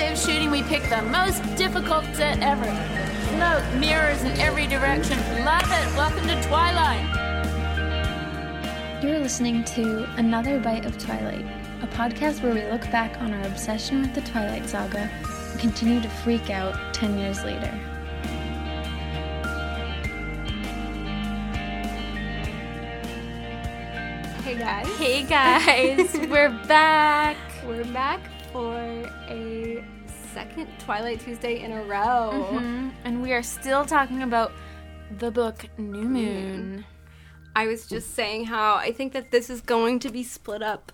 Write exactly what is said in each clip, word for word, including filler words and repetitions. day of shooting, we picked the most difficult set ever. Smoke, mirrors in every direction. Love it. Welcome to Twilight. You're listening to Another Bite of Twilight, a podcast where we look back on our obsession with the Twilight Saga and continue to freak out ten years later. Hey guys. Hey guys. We're back. We're back for a second Twilight Tuesday in a row. Mm-hmm. And we are still talking about the book New Moon. I was just saying how I think that this is going to be split up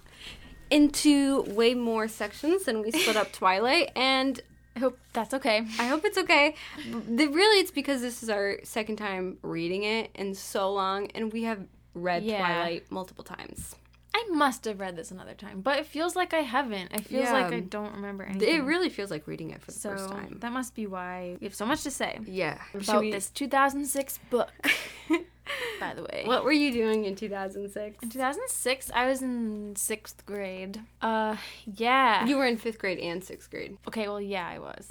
into way more sections than we split up Twilight, and I hope that's okay. I hope it's okay. The, really, it's because this is our second time reading it in so long, and we have read yeah. Twilight multiple times. I must have read this another time, but it feels like I haven't. It feels yeah. like I don't remember anything. It really feels like reading it for the so, first time. That must be why we have so much to say. Yeah. About we... this two thousand six book, by the way. What were you doing in two thousand six? In two thousand six, I was in sixth grade. Uh, yeah. You were in fifth grade and sixth grade. Okay, well, yeah, I was.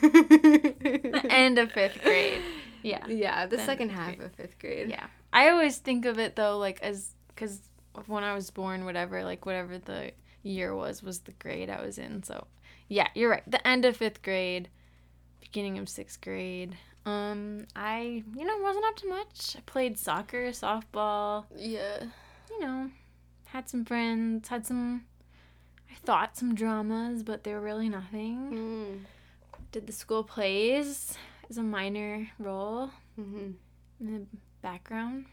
The end of fifth grade. Yeah. Yeah, the, the second of half grade. Of fifth grade. Yeah. I always think of it, though, like, as... because when I was born, whatever, like, whatever the year was, was the grade I was in. So, yeah, you're right. The end of fifth grade, beginning of sixth grade. Um, I, you know, wasn't up to much. I played soccer, softball. Yeah. You know, had some friends, had some, I thought, some dramas, but they were really nothing. Mm. Did the school plays as a minor role mm-hmm. in the background.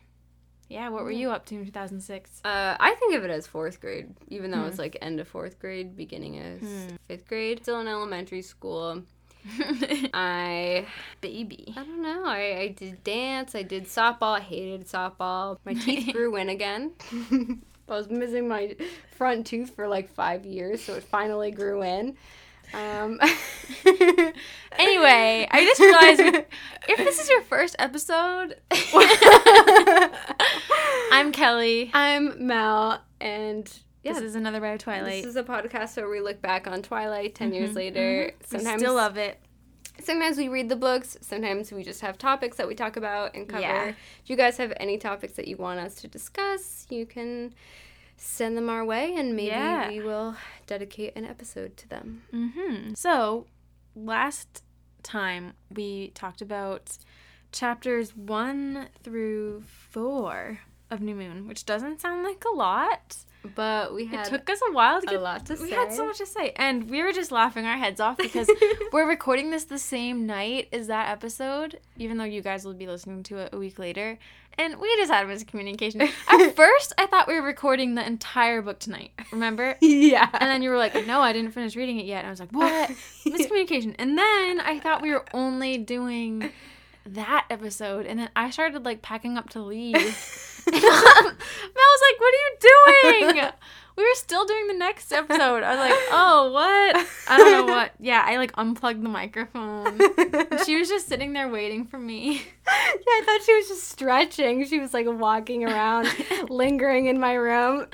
Yeah, what were you up to in two thousand six? Uh, I think of it as fourth grade, even though mm. it's like end of fourth grade, beginning of mm. fifth grade. Still in elementary school. I... Baby. I don't know. I, I did dance. I did softball. I hated softball. My teeth grew in again. I was missing my front tooth for like five years, so it finally grew in. Um. Anyway, I just realized if this is your first episode, I'm Kelly. I'm Mel, and yeah, this is Another Bite of Twilight. This is a podcast where we look back on Twilight ten mm-hmm, years later. Mm-hmm. Sometimes we still love it. Sometimes we read the books. Sometimes we just have topics that we talk about and cover. Yeah. If you guys have any topics that you want us to discuss, you can send them our way, and maybe yeah. we will dedicate an episode to them. Mm-hmm. So, last time we talked about chapters one through four of New Moon, which doesn't sound like a lot, but we had it took us a while to get a lot to say. We had so much to say, and we were just laughing our heads off because we're recording this the same night as that episode, even though you guys will be listening to it a week later. And we just had a miscommunication. At first, I thought we were recording the entire book tonight. Remember? Yeah. And then you were like, no, I didn't finish reading it yet. And I was like, what? Miscommunication. And then I thought we were only doing that episode. And then I started, like, packing up to leave. And I was like, what are you doing? We were still doing the next episode. I was like, oh, what? I don't know what. Yeah, I, like, unplugged the microphone. And she was just sitting there waiting for me. Yeah, I thought she was just stretching. She was, like, walking around, lingering in my room.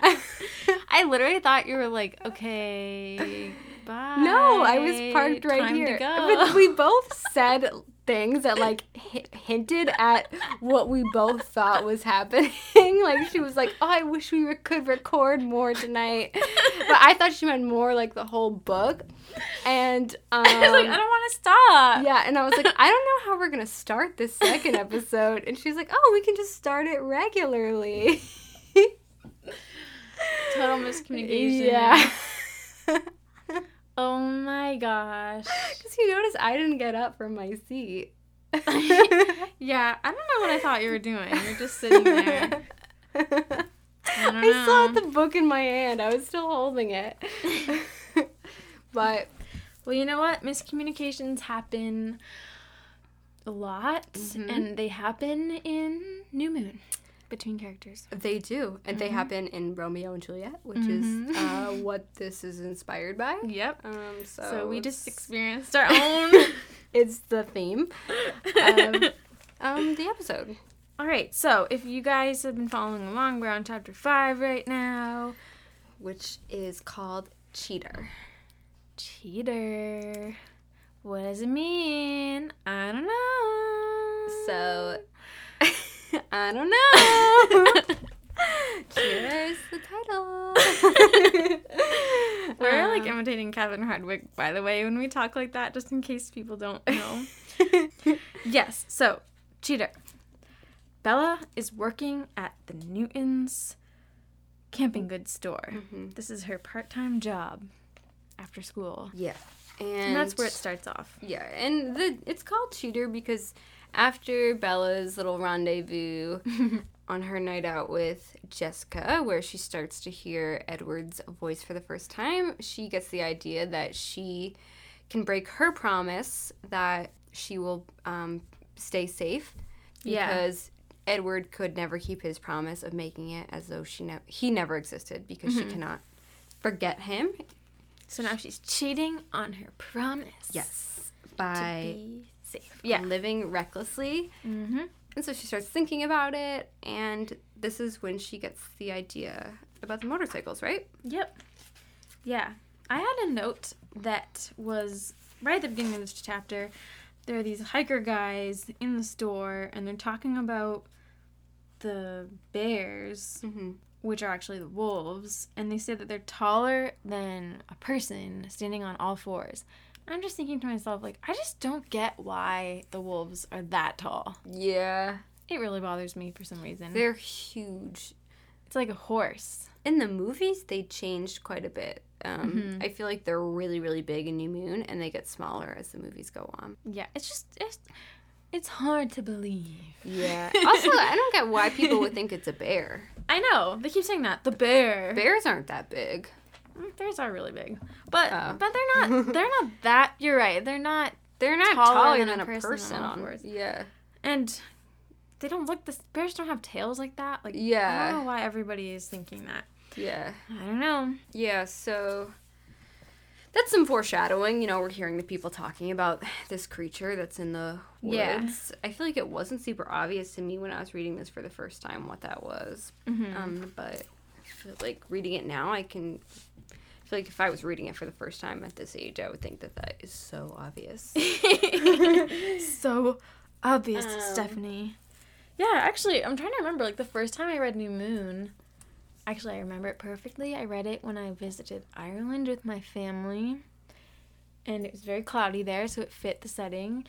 I literally thought you were like, okay, bye. No, I was parked right Time here. To go. But we both said things that, like, h- hinted at what we both thought was happening. Like, she was like, oh, I wish we re- could record more tonight. But I thought she meant more, like, the whole book. And um, I was like, I don't want to stop. Yeah, and I was like, I don't know how we're going to start this second episode. And she's like, oh, we can just start it regularly. Total miscommunication. Yeah. Oh my gosh. Because you noticed I didn't get up from my seat. Yeah, I don't know what I thought you were doing. You're just sitting there. I, don't know. I still had the book in my hand. I was still holding it. But, well, you know what? Miscommunications happen a lot, mm-hmm. and they happen in New Moon. Between characters. They do. And mm-hmm. they happen in Romeo and Juliet, which mm-hmm. is uh, what this is inspired by. Yep. Um, so, so we just experienced our own. It's the theme of um, the episode. All right. So if you guys have been following along, we're on chapter five right now, which is called Cheater. Cheater. What does it mean? I don't know. So, I don't know. Cheater's the title. We're, um, like, imitating Catherine Hardwick, by the way, when we talk like that, just in case people don't know. Yes, so, Cheater. Bella is working at the Newtons' camping goods store. Mm-hmm. This is her part-time job after school. Yeah. And, and that's where it starts off. Yeah, and the it's called Cheater because after Bella's little rendezvous on her night out with Jessica, where she starts to hear Edward's voice for the first time, she gets the idea that she can break her promise that she will um, stay safe because yeah. Edward could never keep his promise of making it as though she ne- he never existed because mm-hmm. she cannot forget him. So now she's cheating on her promise. Yes. By to be safe. Yeah. Living recklessly. Mm-hmm. And so she starts thinking about it, and this is when she gets the idea about the motorcycles, right? Yep. Yeah. I had a note that was right at the beginning of this chapter. There are these hiker guys in the store, and they're talking about the bears. Mm-hmm. Which are actually the wolves, and they say that they're taller than a person standing on all fours. I'm just thinking to myself, like, I just don't get why the wolves are that tall. Yeah. It really bothers me for some reason. They're huge. It's like a horse. In the movies, they changed quite a bit. Um, mm-hmm. I feel like they're really, really big in New Moon, and they get smaller as the movies go on. Yeah, it's just... It's, It's hard to believe. Yeah. Also, I don't get why people would think it's a bear. I know. They keep saying that. The bear. Bears aren't that big. Bears are really big. But oh. but they're not they're not that you're right. They're not they're not taller, taller than, than a person, person on horse. Yeah. And they don't look the bears don't have tails like that. Like yeah. I don't know why everybody is thinking that. Yeah. I don't know. Yeah, so that's some foreshadowing. You know, we're hearing the people talking about this creature that's in the woods. Yeah. I feel like it wasn't super obvious to me when I was reading this for the first time what that was. Mm-hmm. Um, but I feel like reading it now, I can... I feel like if I was reading it for the first time at this age, I would think that that is so obvious. So obvious, um, Stephanie. Yeah, actually, I'm trying to remember. Like, the first time I read New Moon... Actually, I remember it perfectly. I read it when I visited Ireland with my family, and it was very cloudy there, so it fit the setting.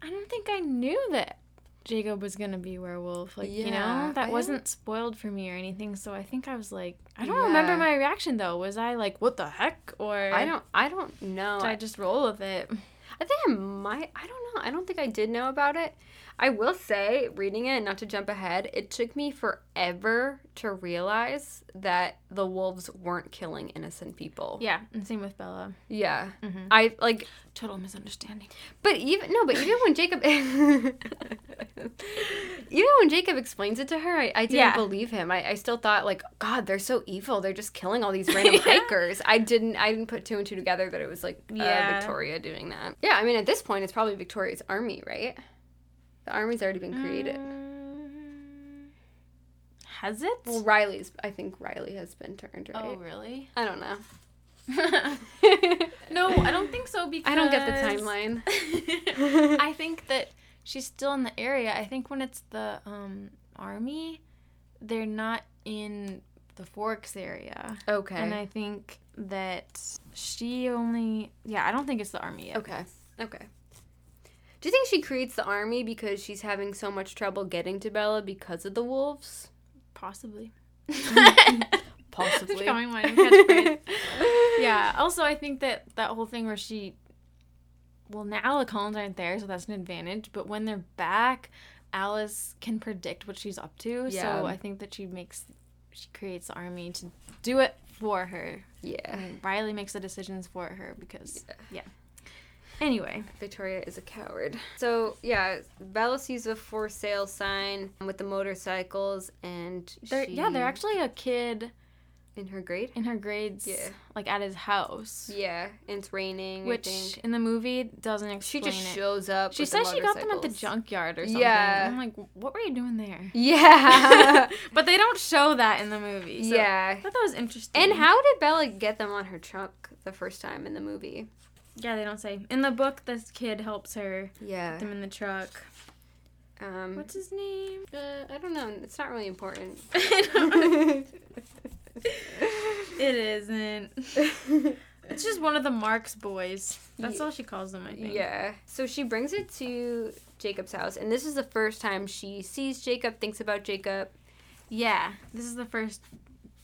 I don't think I knew that Jacob was going to be werewolf. Like, yeah, you know, that I wasn't don't... spoiled for me or anything, so I think I was like, I don't yeah. remember my reaction, though. Was I like, what the heck? Or I don't I don't know. Did I just roll with it? I think I might. I don't know. I don't think I did know about it. I will say, reading it, not to jump ahead, it took me forever to realize that the wolves weren't killing innocent people. Yeah, and same with Bella. Yeah. Mm-hmm. I, like... Total misunderstanding. But even... No, but even when Jacob... even when Jacob explains it to her, I, I didn't yeah. believe him. I, I still thought, like, God, they're so evil. They're just killing all these random yeah. hikers. I didn't I didn't put two and two together that it was, like, yeah. uh, Victoria doing that. Yeah, I mean, at this point, it's probably Victoria's army, right? The army's already been created. Um, has it? Well, Riley's... I think Riley has been turned, right? Oh, really? I don't know. No, I don't think so because... I don't get the timeline. I think that she's still in the area. I think when it's the um, army, they're not in the Forks area. Okay. And I think that she only... Yeah, I don't think it's the army yet. Okay. Okay. Do you think she creates the army because she's having so much trouble getting to Bella because of the wolves? Possibly. Possibly. Yeah. Also, I think that that whole thing where she... Well, now the Collins aren't there, so that's an advantage. But when they're back, Alice can predict what she's up to. Yeah. So I think that she makes... She creates the army to do it for her. Yeah. And Riley makes the decisions for her because... Yeah. yeah. Anyway. Victoria is a coward. So, yeah, Bella sees a for sale sign with the motorcycles, and they're, she... Yeah, they're actually a kid In her grade? In her grades, yeah. Like, at his house. Yeah, and it's raining, which, I think. in the movie, doesn't explain it. She just it. shows up She says she got them at the junkyard or something. Yeah. And I'm like, what were you doing there? Yeah. But they don't show that in the movie. So yeah. I thought that was interesting. And how did Bella get them on her trunk the first time in the movie? Yeah, they don't say. In the book, this kid helps her yeah. get them in the truck. Um, What's his name? Uh, I don't know. It's not really important. I don't It isn't. It's just one of the Marks boys. That's all she calls them, I think. Yeah. So she brings it to Jacob's house, and this is the first time she sees Jacob, thinks about Jacob. Yeah. This is the first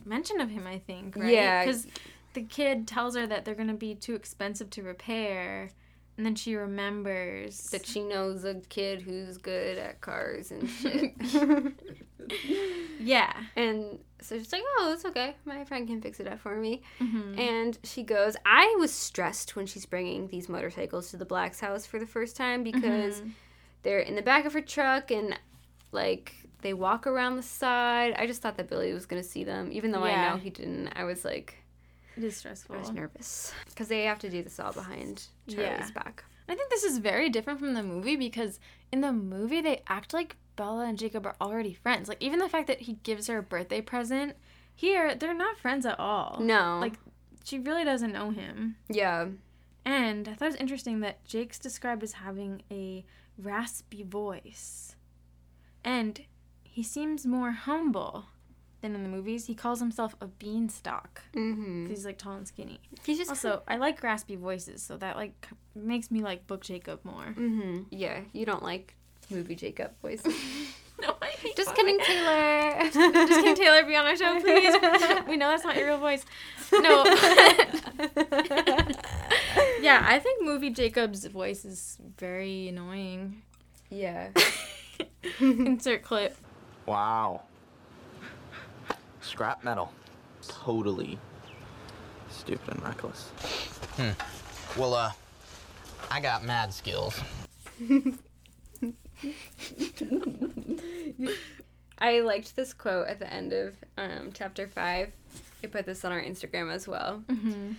mention of him, I think, right? Yeah. Because the kid tells her that they're going to be too expensive to repair, and then she remembers. That she knows a kid who's good at cars and shit. Yeah. And so she's like, oh, it's okay. My friend can fix it up for me. Mm-hmm. And she goes, I was stressed when she's bringing these motorcycles to the Black's house for the first time because mm-hmm. they're in the back of her truck and, like, they walk around the side. I just thought that Billy was going to see them. Even though yeah. I know he didn't, I was like... It is stressful. I was nervous. Because they have to do this all behind Charlie's yeah. back. I think this is very different from the movie because in the movie they act like Bella and Jacob are already friends. Like, even the fact that he gives her a birthday present, here, they're not friends at all. No. Like, she really doesn't know him. Yeah. And I thought it was interesting that Jake's described as having a raspy voice. And he seems more humble than in the movies. He calls himself a beanstalk. Mm-hmm. He's, like, tall and skinny. He's just... Also, I like raspy voices, so that, like, makes me like book Jacob more. Mm-hmm. Yeah, you don't like... movie Jacob voice. No, I hate Just kidding, Taylor. Just, just kidding, Taylor. Be on our show, please. We know that's not your real voice. No. Yeah, I think movie Jacob's voice is very annoying. Yeah. Insert clip. Wow. Scrap metal. Totally stupid and reckless. Hmm. Well, uh, I got mad skills. I liked this quote at the end of um, chapter five. I put this on our Instagram as well. Mm-hmm.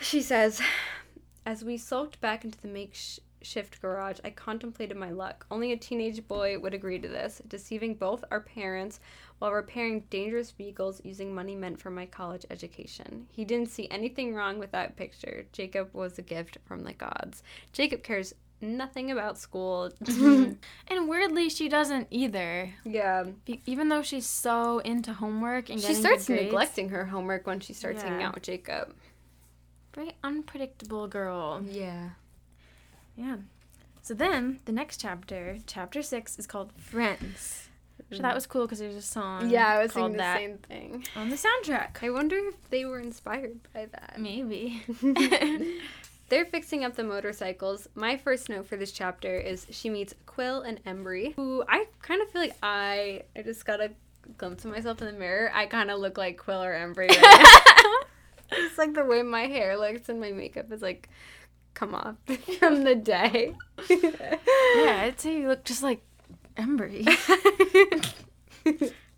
She says, as we sulked back into the makeshift garage, I contemplated my luck. Only a teenage boy would agree to this, deceiving both our parents while repairing dangerous vehicles using money meant for my college education. He didn't see anything wrong with that picture. Jacob was a gift from the gods. Jacob cares nothing about school. And weirdly, she doesn't either. Yeah. Be- even though she's so into homework and getting She starts grades, neglecting her homework when she starts yeah. hanging out with Jacob. Very unpredictable girl. Yeah. Yeah. So then, the next chapter, chapter six, is called Friends. So that was cool because there's a song. Yeah, I was singing the that same thing. On the soundtrack. I wonder if they were inspired by that. Maybe. They're fixing up the motorcycles. My first note for this chapter is she meets Quill and Embry, who I kind of feel like I I just got a glimpse of myself in the mirror. I kind of look like Quill or Embry right now. It's like the way my hair looks and my makeup is like come off from the day. Yeah, I'd say you look just like Embry.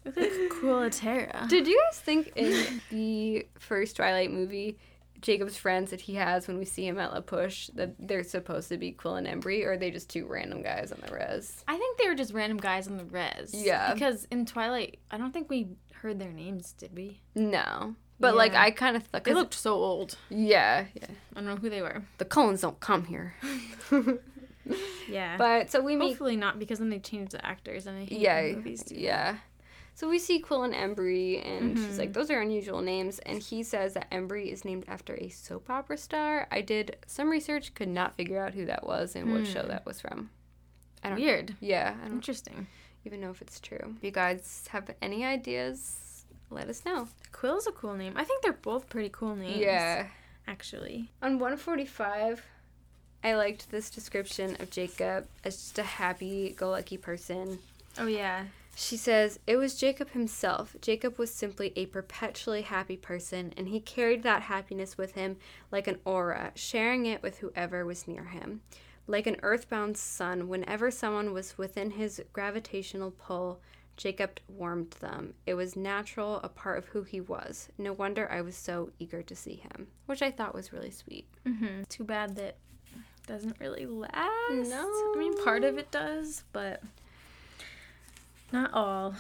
Look like Quillatera. Did you guys think in the first Twilight movie Jacob's friends that he has when we see him at La Push, that they're supposed to be Quill and Embry, or are they just two random guys on the res? I think they were just random guys on the res. Yeah. Because in Twilight, I don't think we heard their names, did we? No. But, yeah. like, I kind of thought... They looked so old. Yeah. Yeah. I don't know who they were. The Cullens don't come here. Yeah. But, so we meet... Hopefully not, because then they changed the actors, and I hate yeah, movies too. Yeah. So we see Quill and Embry, and mm-hmm. she's like, those are unusual names. And he says that Embry is named after a soap opera star. I did some research, could not figure out who that was and mm. what show that was from. I don't Weird. Yeah. I don't Interesting. Even know if it's true. If you guys have any ideas, let us know. Quill's a cool name. I think they're both pretty cool names. Yeah. Actually. On one forty-five, I liked this description of Jacob as just a happy-go-lucky person. Oh, yeah. She says, it was Jacob himself. Jacob was simply a perpetually happy person, and he carried that happiness with him like an aura, sharing it with whoever was near him. Like an earthbound sun, whenever someone was within his gravitational pull, Jacob warmed them. It was natural, a part of who he was. No wonder I was so eager to see him, which I thought was really sweet. Mm-hmm. Too bad that it doesn't really last. No. I mean, part of it does, but not all.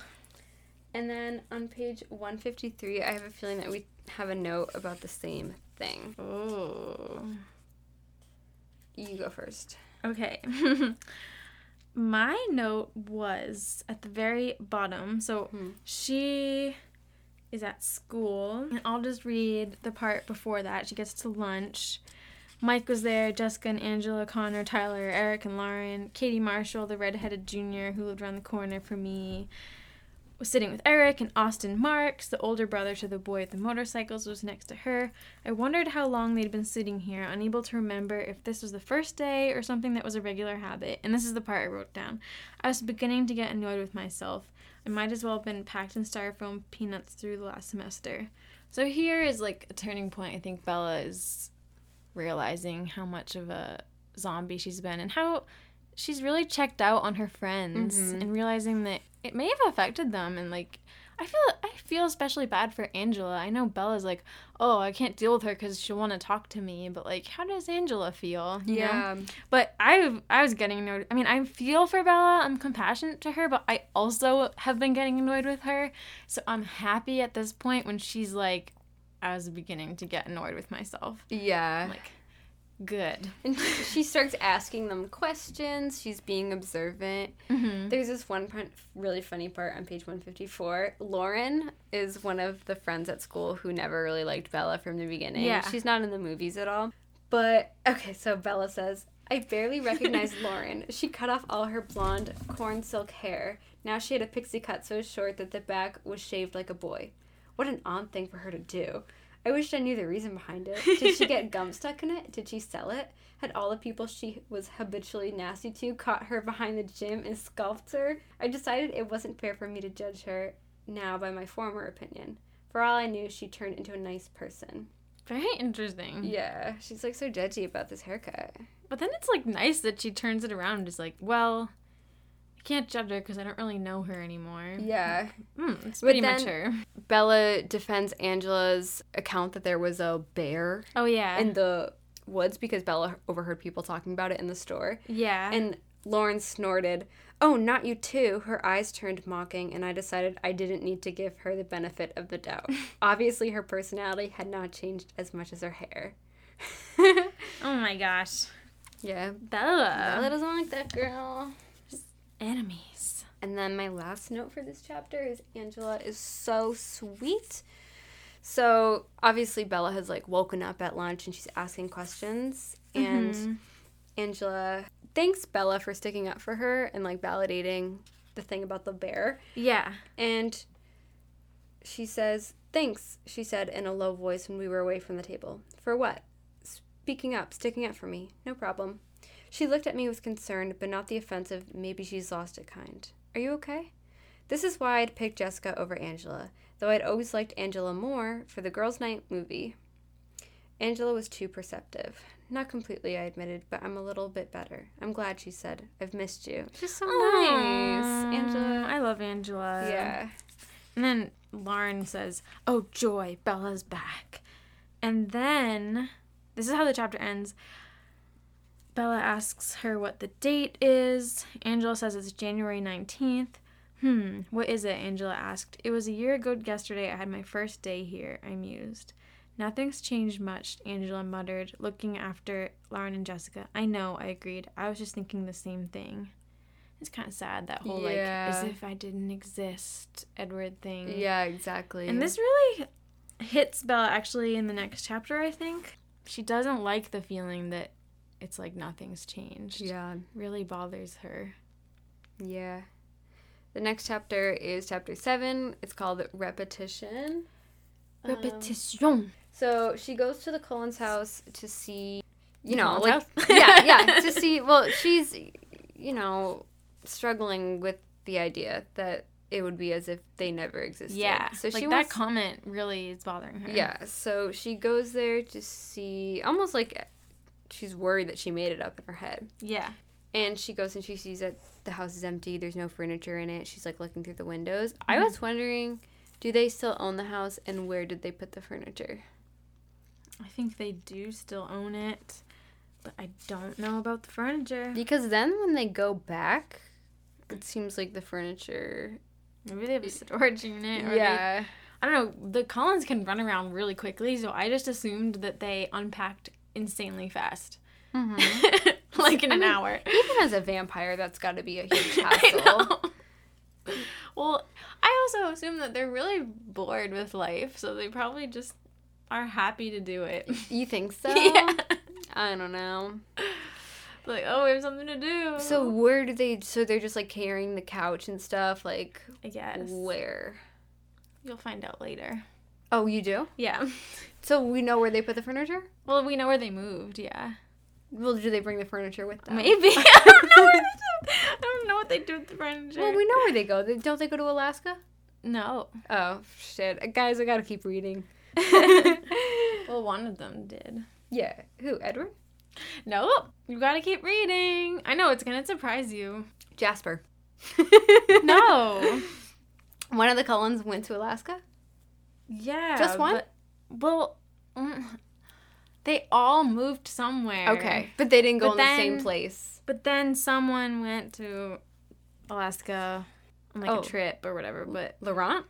And then on page one fifty-three, I have a feeling that we have a note about the same thing. Oh. You go first. Okay. My note was at the very bottom. So hmm. she is at school. And I'll just read the part before that. She gets to lunch. Mike was there, Jessica and Angela, Connor, Tyler, Eric and Lauren. Katie Marshall, the redheaded junior who lived around the corner from me, was sitting with Eric, and Austin Marks, the older brother to the boy with the motorcycles, was next to her. I wondered how long they'd been sitting here, unable to remember if this was the first day or something that was a regular habit. And this is the part I wrote down. I was beginning to get annoyed with myself. I might as well have been packed in styrofoam peanuts through the last semester. So here is, like, a turning point. I think Bella is realizing how much of a zombie she's been and how she's really checked out on her friends, mm-hmm. and realizing that it may have affected them. And, like, I feel I feel especially bad for Angela. I know Bella's like, oh, I can't deal with her because she'll want to talk to me. But, like, how does Angela feel? You yeah. know? But I I was getting annoyed. I mean, I feel for Bella. I'm compassionate to her. But I also have been getting annoyed with her. So I'm happy at this point when she's like, I was beginning to get annoyed with myself. Yeah. I'm like, good. And she, she starts asking them questions. She's being observant. Mm-hmm. There's this one part, really funny part on page one fifty-four. Lauren is one of the friends at school who never really liked Bella from the beginning. Yeah. She's not in the movies at all. But, okay, so Bella says, I barely recognized Lauren. She cut off all her blonde corn silk hair. Now she had a pixie cut so short that the back was shaved like a boy. What an odd thing for her to do. I wished I knew the reason behind it. Did she get gum stuck in it? Did she sell it? Had all the people she was habitually nasty to caught her behind the gym and sculpted her? I decided it wasn't fair for me to judge her now by my former opinion. For all I knew, she turned into a nice person. Very interesting. Yeah. She's, like, so judgy about this haircut. But then it's, like, nice that she turns it around and is like, well, I can't judge her because I don't really know her anymore. Yeah. Mm, it's pretty much her. Bella defends Angela's account that there was a bear oh, yeah. in the woods because Bella overheard people talking about it in the store. Yeah. And Lauren snorted, oh, not you too. Her eyes turned mocking, and I decided I didn't need to give her the benefit of the doubt. Obviously, her personality had not changed as much as her hair. Oh, my gosh. Yeah. Bella. Bella doesn't like that girl. Enemies. And then my last note for this chapter is Angela is so sweet. So obviously Bella has, like, woken up at lunch and she's asking questions, and mm-hmm. Angela thanks Bella for sticking up for her and, like, validating the thing about the bear. Yeah. And she says, thanks, she said in a low voice when we were away from the table. For what? Speaking up, sticking up for me. No problem. She looked at me with concern, but not the offensive, maybe she's lost it kind. Are you okay? This is why I'd pick Jessica over Angela, though I'd always liked Angela more for the girls' night movie. Angela was too perceptive. Not completely, I admitted, but I'm a little bit better. I'm glad, she said. I've missed you. She's so Aww. Nice. Angela. I love Angela. Yeah. And then Lauren says, oh, joy, Bella's back. And then, this is how the chapter ends. Bella asks her what the date is. Angela says it's January nineteenth. Hmm, what is it? Angela asked. It was a year ago yesterday. I had my first day here, I mused. Nothing's changed much, Angela muttered, looking after Lauren and Jessica. I know, I agreed. I was just thinking the same thing. It's kind of sad, that whole, yeah. like, as if I didn't exist, Edward thing. Yeah, exactly. And this really hits Bella, actually, in the next chapter, I think. She doesn't like the feeling that it's like nothing's changed. Yeah. Really bothers her. Yeah. The next chapter is chapter seven. It's called Repetition. Repetition. Um, so she goes to the Cullen's house to see, you know, like, yeah, yeah, to see, well, she's, you know, struggling with the idea that it would be as if they never existed. Yeah, so like she wants, that comment really is bothering her. Yeah, so she goes there to see, almost like, she's worried that she made it up in her head. Yeah. And she goes and she sees that the house is empty. There's no furniture in it. She's, like, looking through the windows. Mm-hmm. I was wondering, do they still own the house, and where did they put the furniture? I think they do still own it, but I don't know about the furniture. Because then when they go back, it seems like the furniture... Maybe they have a storage unit. Or yeah. They, I don't know. The Collins can run around really quickly, so I just assumed that they unpacked insanely fast. Mm-hmm. Like in I an mean, hour. Even as a vampire, that's got to be a huge hassle. I know. Well, I also assume that they're really bored with life, so they probably just are happy to do it. You think so? Yeah. I don't know. Like, oh, we have something to do. So where do they... So they're just, like, carrying the couch and stuff? Like, I guess. Where? You'll find out later. Oh, you do? Yeah. So we know where they put the furniture? Well, we know where they moved, yeah. Well, do they bring the furniture with them? Maybe. I don't know where they do. I don't know what they do with the furniture. Well, we know where they go. They, don't they go to Alaska? No. Oh, shit. Guys, I gotta keep reading. Well, one of them did. Yeah. Who, Edward? Nope. You gotta keep reading. I know, it's gonna surprise you. Jasper. No. One of the Cullens went to Alaska? Yeah. Just one? But, well, mm, they all moved somewhere. Okay. But they didn't go but in then, the same place. But then someone went to Alaska on, like, oh. a trip or whatever, but... Laurent?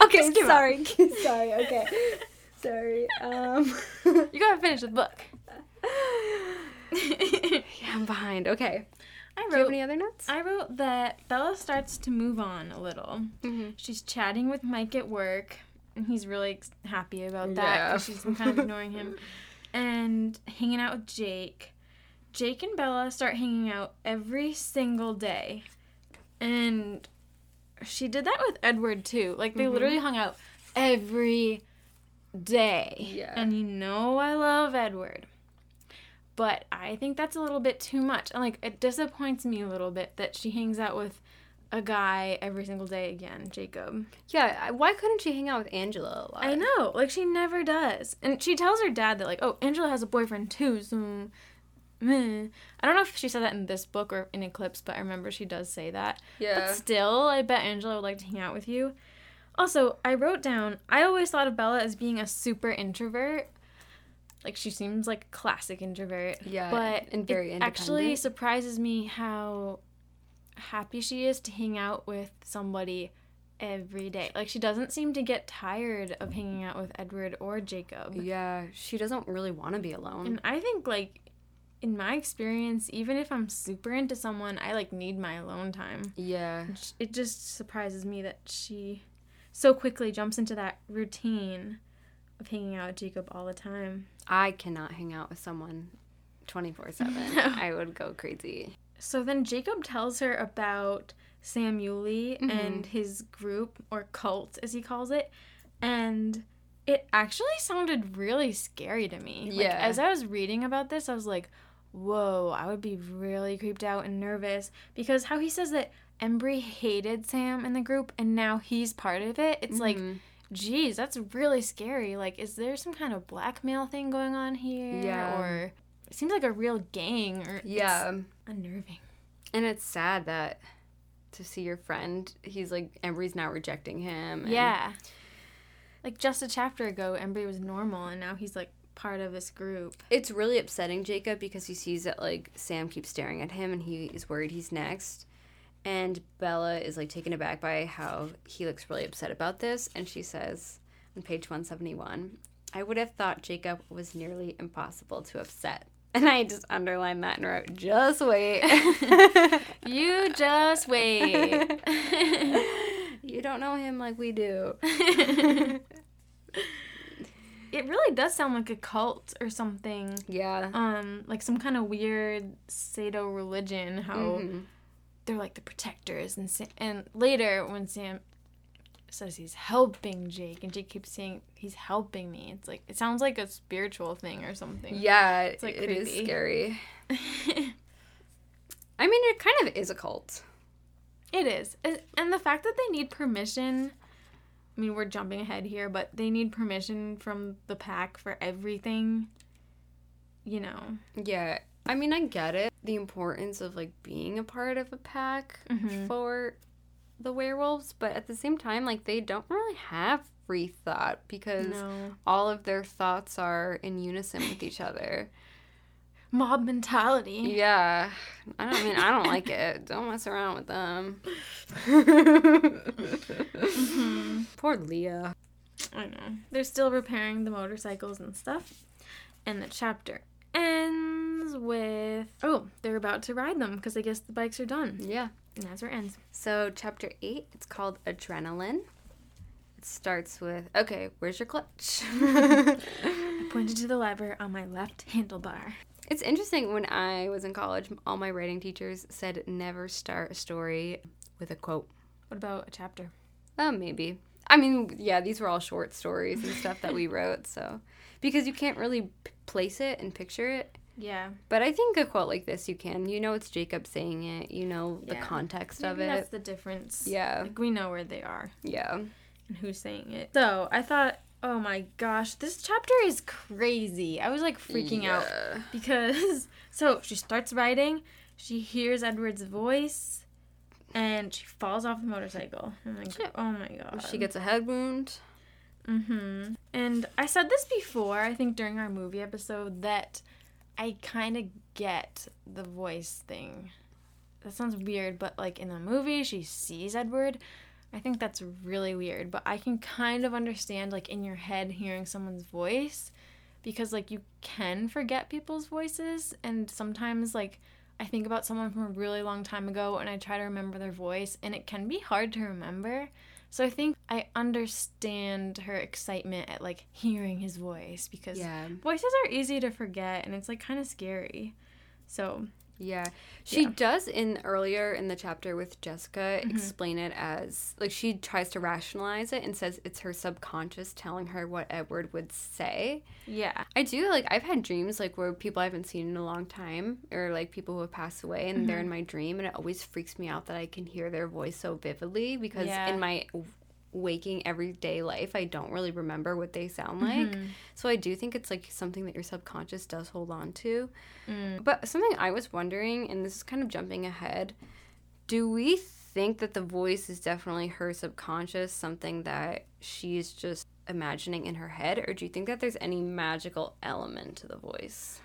Okay, sorry. Sorry, okay. Sorry. Um, you gotta finish the book. Yeah, I'm behind. Okay. I wrote, do you have any other notes? I wrote that Bella starts to move on a little. Mm-hmm. She's chatting with Mike at work, and he's really happy about that because yeah. she's been kind of ignoring him. And hanging out with Jake. Jake and Bella start hanging out every single day. And she did that with Edward, too. Like, they mm-hmm. literally hung out every day. Yeah. And you know I love Edward. But I think that's a little bit too much. And, like, it disappoints me a little bit that she hangs out with a guy every single day again, Jacob. Yeah, why couldn't she hang out with Angela a lot? I know. Like, she never does. And she tells her dad that, like, oh, Angela has a boyfriend, too, so... Meh. I don't know if she said that in this book or in Eclipse, but I remember she does say that. Yeah. But still, I bet Angela would like to hang out with you. Also, I wrote down, I always thought of Bella as being a super introvert. Like, she seems like a classic introvert. Yeah, but and very independent. It actually surprises me how happy she is to hang out with somebody every day. Like, she doesn't seem to get tired of hanging out with Edward or Jacob. Yeah, she doesn't really want to be alone. And I think, like, in my experience, even if I'm super into someone, I, like, need my alone time. Yeah. It just surprises me that she... so quickly jumps into that routine of hanging out with Jacob all the time. I cannot hang out with someone twenty-four seven. No. I would go crazy. So then Jacob tells her about Sam Uley mm-hmm. and his group, or cult as he calls it, and it actually sounded really scary to me. Yeah. Like, as I was reading about this, I was like, whoa, I would be really creeped out and nervous, because how he says that Embry hated Sam and the group, and now he's part of it. It's mm-hmm. like, geez, that's really scary. Like, is there some kind of blackmail thing going on here? Yeah. Or it seems like a real gang. Or yeah. It's unnerving. And it's sad that to see your friend, he's like, Embry's now rejecting him. And... yeah. Like, just a chapter ago, Embry was normal, and now he's like part of this group. It's really upsetting Jacob, because he sees that, like, Sam keeps staring at him, and he is worried he's next. And Bella is, like, taken aback by how he looks really upset about this. And she says on page one seventy-one, I would have thought Jacob was nearly impossible to upset. And I just underlined that and wrote, just wait. You just wait. You don't know him like we do. It really does sound like a cult or something. Yeah. Um, like some kind of weird Sado religion, how... Mm-hmm. They're, like, the protectors, and Sam, and later when Sam says he's helping Jake, and Jake keeps saying, he's helping me, it's like, it sounds like a spiritual thing or something. Yeah, it's like it creepy. Is scary. I mean, it kind of is a cult. It is. And the fact that they need permission, I mean, we're jumping ahead here, but they need permission from the pack for everything, you know. Yeah, I mean, I get it. The importance of, like, being a part of a pack mm-hmm. for the werewolves. But at the same time, like, they don't really have free thought because no. all of their thoughts are in unison with each other. Mob mentality. Yeah. I don't I mean, I don't like it. Don't mess around with them. mm-hmm. Poor Leah. I know. They're still repairing the motorcycles and stuff. And the chapter ends with... Oh, they're about to ride them because I guess the bikes are done. Yeah. And that's where it ends. So, chapter eight, it's called Adrenaline. It starts with, okay, where's your clutch? I pointed to the lever on my left handlebar. It's interesting, when I was in college, all my writing teachers said never start a story with a quote. What about a chapter? Oh, maybe. I mean, yeah, these were all short stories and stuff that we wrote, so... Because you can't really p- place it and picture it. Yeah. But I think a quote like this you can. You know it's Jacob saying it. You know yeah. the context maybe of it. That's the difference. Yeah. Like, we know where they are. Yeah. And who's saying it. So, I thought... Oh my gosh, this chapter is crazy. I was like freaking yeah. out because, so she starts riding, she hears Edward's voice, and she falls off the motorcycle. I'm like, she, oh my god. She gets a head wound. Mm-hmm. And I said this before, I think during our movie episode, that I kind of get the voice thing. That sounds weird, but like in the movie, she sees Edward. I think that's really weird, but I can kind of understand, like, in your head hearing someone's voice because, like, you can forget people's voices, and sometimes, like, I think about someone from a really long time ago and I try to remember their voice, and it can be hard to remember. So I think I understand her excitement at, like, hearing his voice because yeah. voices are easy to forget, and it's, like, kind of scary. So... Yeah. She yeah. does, in earlier in the chapter with Jessica, mm-hmm. explain it as, like, she tries to rationalize it and says it's her subconscious telling her what Edward would say. Yeah. I do, like, I've had dreams, like, where people I haven't seen in a long time or, like, people who have passed away and mm-hmm. they're in my dream, and it always freaks me out that I can hear their voice so vividly because yeah. in my waking everyday life, I don't really remember what they sound like. Mm-hmm. So I do think it's, like, something that your subconscious does hold on to. Mm. But something I was wondering, and this is kind of jumping ahead, do we think that the voice is definitely her subconscious, something that she's just imagining in her head, or do you think that there's any magical element to the voice?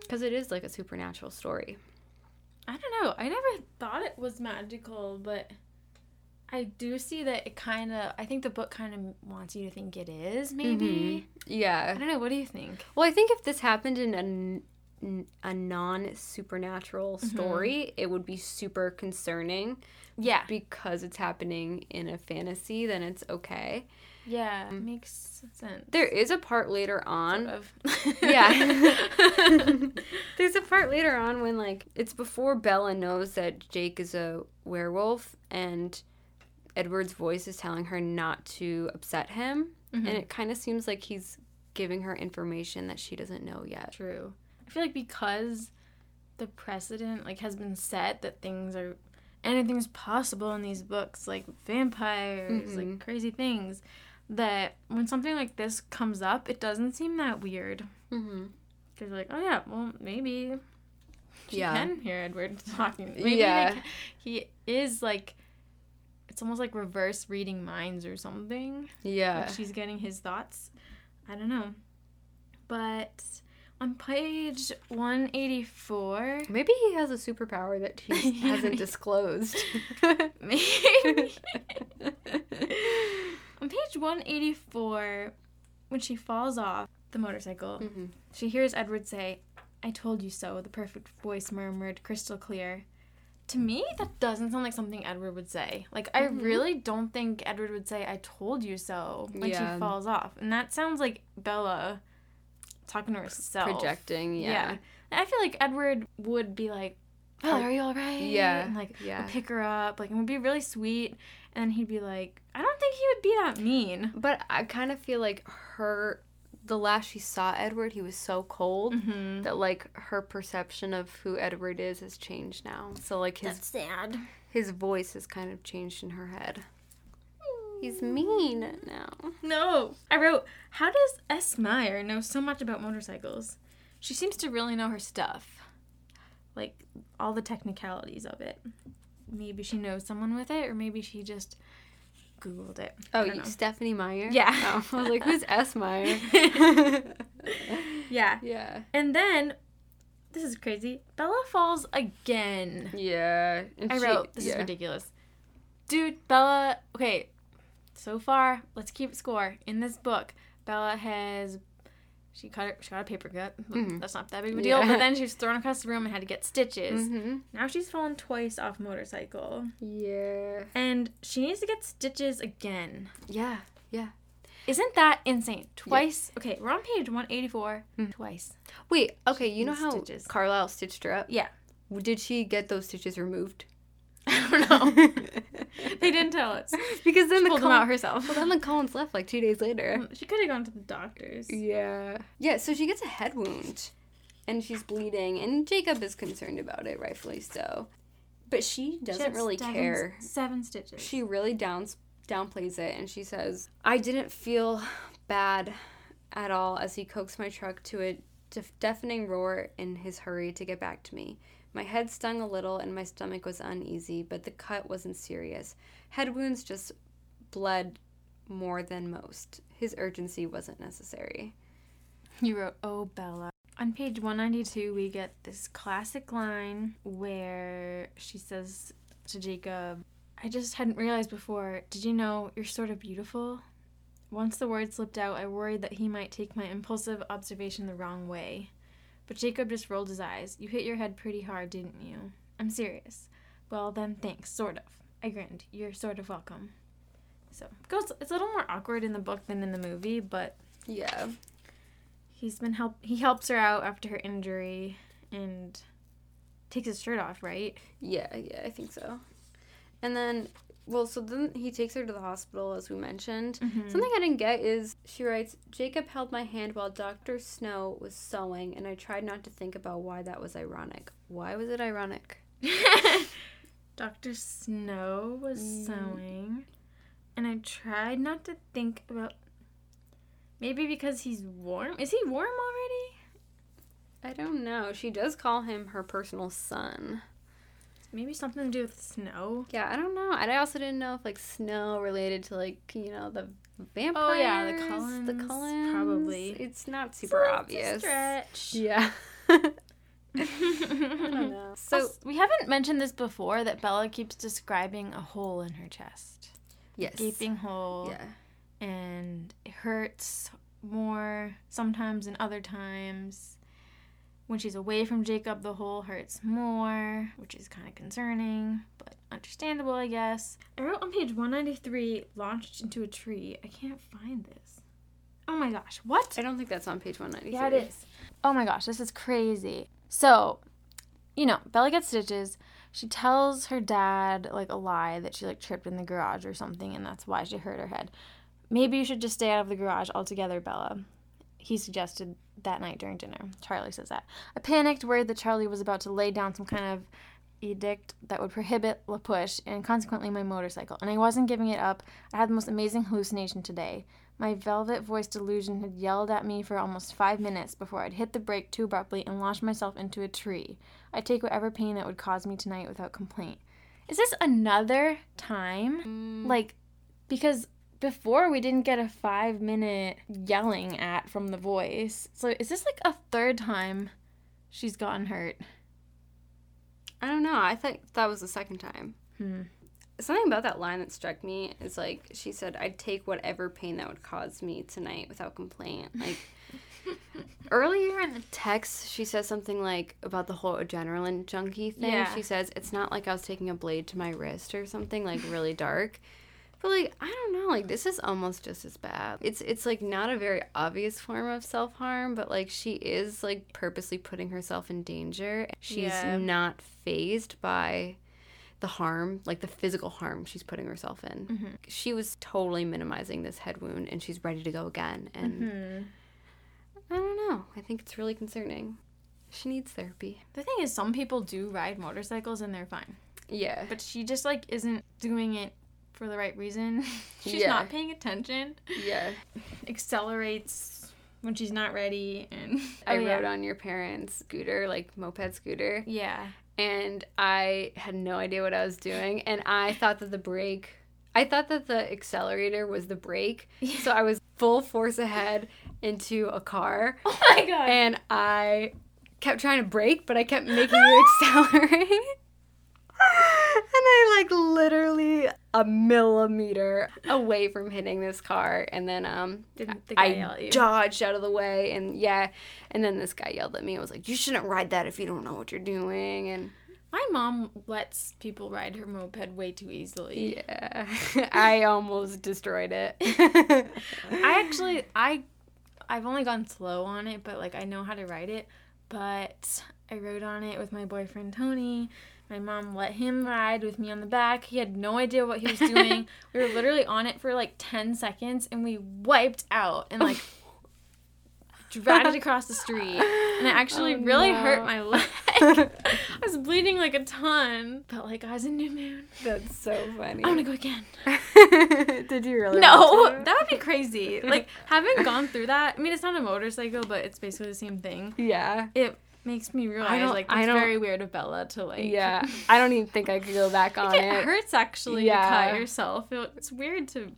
Because hmm? it is, like, a supernatural story. I don't know. I never thought it was magical, but... I do see that it kind of, I think the book kind of wants you to think it is, maybe. Mm-hmm. Yeah. I don't know. What do you think? Well, I think if this happened in a, a non-supernatural story, mm-hmm. it would be super concerning. Yeah. Because it's happening in a fantasy, then it's okay. Yeah, um, makes sense. There is a part later on. Sort of. yeah. There's a part later on when, like, it's before Bella knows that Jake is a werewolf, and... Edward's voice is telling her not to upset him, mm-hmm. and it kind of seems like he's giving her information that she doesn't know yet. True. I feel like because the precedent, like, has been set that things are, anything's possible in these books, like vampires, mm-hmm. like crazy things, that when something like this comes up, it doesn't seem that weird. Mm-hmm. Because you're like, oh yeah, well, maybe she yeah. can hear Edward talking. Maybe yeah. like, he is, like... It's almost like reverse reading minds or something. Yeah. Like she's getting his thoughts. I don't know. But on page one eighty-four... Maybe he has a superpower that he hasn't disclosed. Maybe. On page one eighty-four, when she falls off the motorcycle, mm-hmm. she hears Edward say, "I told you so," the perfect voice murmured crystal clear. To me, that doesn't sound like something Edward would say. Like, I mm-hmm. really don't think Edward would say, "I told you so," when yeah. she falls off. And that sounds like Bella talking to herself. Projecting, yeah. yeah. I feel like Edward would be like, "Bella, are you all right?" Yeah. And, like, yeah. pick her up. Like, it would be really sweet. And he'd be like, I don't think he would be that mean. But I kind of feel like her... The last she saw Edward, he was so cold mm-hmm. that, like, her perception of who Edward is has changed now. So, like, his... That's sad. His voice has kind of changed in her head. Mm. He's mean now. No. I wrote, how does S. Meyer know so much about motorcycles? She seems to really know her stuff. Like, all the technicalities of it. Maybe she knows someone with it, or maybe she just Googled it. Oh, you, Stephanie Meyer? Yeah. Oh, I was like, who's S. Meyer? Yeah. Yeah. And then, this is crazy, Bella falls again. Yeah. And I she, wrote, this yeah. is ridiculous. Dude, Bella, okay, so far, let's keep score. In this book, Bella has... She cut her, she got a paper cut. Mm-hmm. That's not that big of a deal. Yeah. But then she was thrown across the room and had to get stitches. Mm-hmm. Now she's fallen twice off motorcycle. Yeah. And she needs to get stitches again. Yeah. Yeah. Isn't that insane? Twice. Yeah. Okay, we're on page one eighty-four. Mm. Twice. Wait, okay, you know how stitches. Carlisle stitched her up? Yeah. Did she get those stitches removed? I don't know. They didn't tell us. Because then she the pulled Cullen, them out herself. Well, then the Cullens left like two days later. She could have gone to the doctors. Yeah. Yeah, so she gets a head wound. And she's bleeding. And Jacob is concerned about it, rightfully so. But she doesn't she really seven, care. Seven stitches. She really downs, downplays it. And she says, I didn't feel bad at all as he coaxed my truck to a def- deafening roar in his hurry to get back to me. My head stung a little and my stomach was uneasy, but the cut wasn't serious. Head wounds just bled more than most. His urgency wasn't necessary. You wrote, oh, Bella. On page one ninety-two, we get this classic line where she says to Jacob, I just hadn't realized before, did you know you're sort of beautiful? Once the word slipped out, I worried that he might take my impulsive observation the wrong way. But Jacob just rolled his eyes. You hit your head pretty hard, didn't you? I'm serious. Well, then, thanks. Sort of. I grinned. You're sort of welcome. So, it goes, it's a little more awkward in the book than in the movie, but... Yeah. He's been help. He helps her out after her injury and takes his shirt off, right? Yeah, yeah, I think so. And then... Well, so then he takes her to the hospital, as we mentioned. Mm-hmm. Something I didn't get is, she writes, Jacob held my hand while Doctor Snow was sewing, and I tried not to think about why that was ironic. Why was it ironic? Doctor Snow was mm. sewing, and I tried not to think about... Maybe because he's warm? Is he warm already? I don't know. She does call him her personal son. Maybe something to do with snow. Yeah, I don't know. And I also didn't know if, like, snow related to, like, you know, the vampires. Oh, yeah, the Cullens. The Cullens. Probably. It's not super so obvious. It's a stretch. Yeah. I don't know. So, also, we haven't mentioned this before, that Bella keeps describing a hole in her chest. Yes. A gaping hole. Yeah. And it hurts more sometimes than other times. When she's away from Jacob, the hole hurts more, which is kind of concerning, but understandable, I guess. I wrote on page one ninety-three, launched into a tree. I can't find this. Oh my gosh, what? I don't think that's on page one ninety-three. Yeah, it is. Oh my gosh, this is crazy. So, you know, Bella gets stitches. She tells her dad, like, a lie that she, like, tripped in the garage or something, and that's why she hurt her head. Maybe you should just stay out of the garage altogether, Bella. He suggested that night during dinner. Charlie says that. I panicked, worried that Charlie was about to lay down some kind of edict that would prohibit La Push and consequently my motorcycle. And I wasn't giving it up. I had the most amazing hallucination today. My velvet voiced delusion had yelled at me for almost five minutes before I'd hit the brake too abruptly and launched myself into a tree. I'd take whatever pain that would cause me tonight without complaint. Is this another time? Mm. Like, because... Before, we didn't get a five-minute yelling at from the voice. So is this, like, a third time she's gotten hurt? I don't know. I think that was the second time. Hmm. Something about that line that struck me is, like, she said, I'd take whatever pain that would cause me tonight without complaint. Like, earlier in the text, she says something, like, about the whole adrenaline junkie thing. Yeah. She says, it's not like I was taking a blade to my wrist or something, like, really dark. But, like, I don't know, like, this is almost just as bad. It's, it's like, not a very obvious form of self-harm, but, like, she is, like, purposely putting herself in danger. She's yeah. not fazed by the harm, like, the physical harm she's putting herself in. Mm-hmm. She was totally minimizing this head wound, and she's ready to go again. And mm-hmm. I don't know. I think it's really concerning. She needs therapy. The thing is, some people do ride motorcycles, and they're fine. Yeah. But she just, like, isn't doing it for the right reason. She's yeah. not paying attention. Yeah. Accelerates when she's not ready. And I oh, yeah. rode on your parents' scooter, like moped scooter. Yeah. And I had no idea what I was doing. And I thought that the brake, I thought that the accelerator was the brake. Yeah. So I was full force ahead into a car. Oh, my God. And I kept trying to brake, but I kept making it accelerate. And I, like, literally a millimeter away from hitting this car. And then um, Didn't the guy I yell at you? dodged out of the way. And, yeah, and then this guy yelled at me. I was like, you shouldn't ride that if you don't know what you're doing. And my mom lets people ride her moped way too easily. Yeah. I almost destroyed it. I actually, I, I've only gone slow on it, but, like, I know how to ride it. But I rode on it with my boyfriend, Tony. My mom let him ride with me on the back. He had no idea what he was doing. We were literally on it for, like, ten seconds, and we wiped out and, like, dragged across the street. And it actually oh, really no. hurt my leg. I was bleeding, like, a ton. Felt like I was in New Moon. That's so funny. I'm going to go again. Did you really? No. That would be crazy. Like, having gone through that, I mean, it's not a motorcycle, but it's basically the same thing. Yeah. It makes me realize, like, it's very weird of Bella to, like... Yeah, I don't even think I could go back on it. It hurts, actually, yeah. to cut yourself. It's weird to...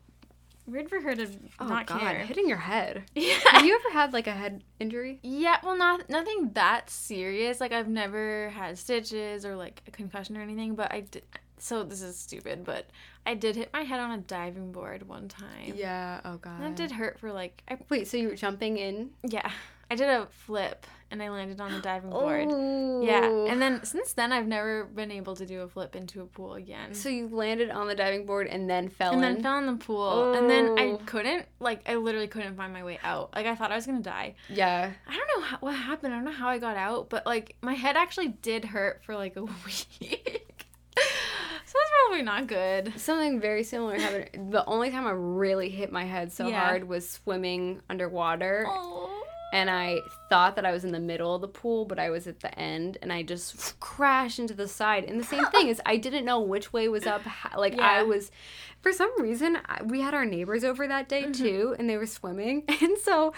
Weird for her to oh, not God. care. Hitting your head. Yeah. Have you ever had, like, a head injury? Yeah, well, not nothing that serious. Like, I've never had stitches or, like, a concussion or anything, but I did... So, this is stupid, but I did hit my head on a diving board one time. Yeah, oh, God. And that did hurt for, like... I... Wait, so you were jumping in? Yeah. I did a flip, and I landed on the diving board. Oh. Yeah. And then, since then, I've never been able to do a flip into a pool again. So you landed on the diving board and then fell and in? And then fell in the pool. Oh. And then I couldn't, like, I literally couldn't find my way out. Like, I thought I was going to die. Yeah. I don't know how, what happened. I don't know how I got out, but, like, my head actually did hurt for, like, a week. So that's probably not good. Something very similar happened. The only time I really hit my head so yeah. hard was swimming underwater. Oh. And I thought that I was in the middle of the pool, but I was at the end, and I just crashed into the side. And the same thing is, I didn't know which way was up. How, like, yeah. I was, for some reason, I, we had our neighbors over that day, mm-hmm. too, and they were swimming. And so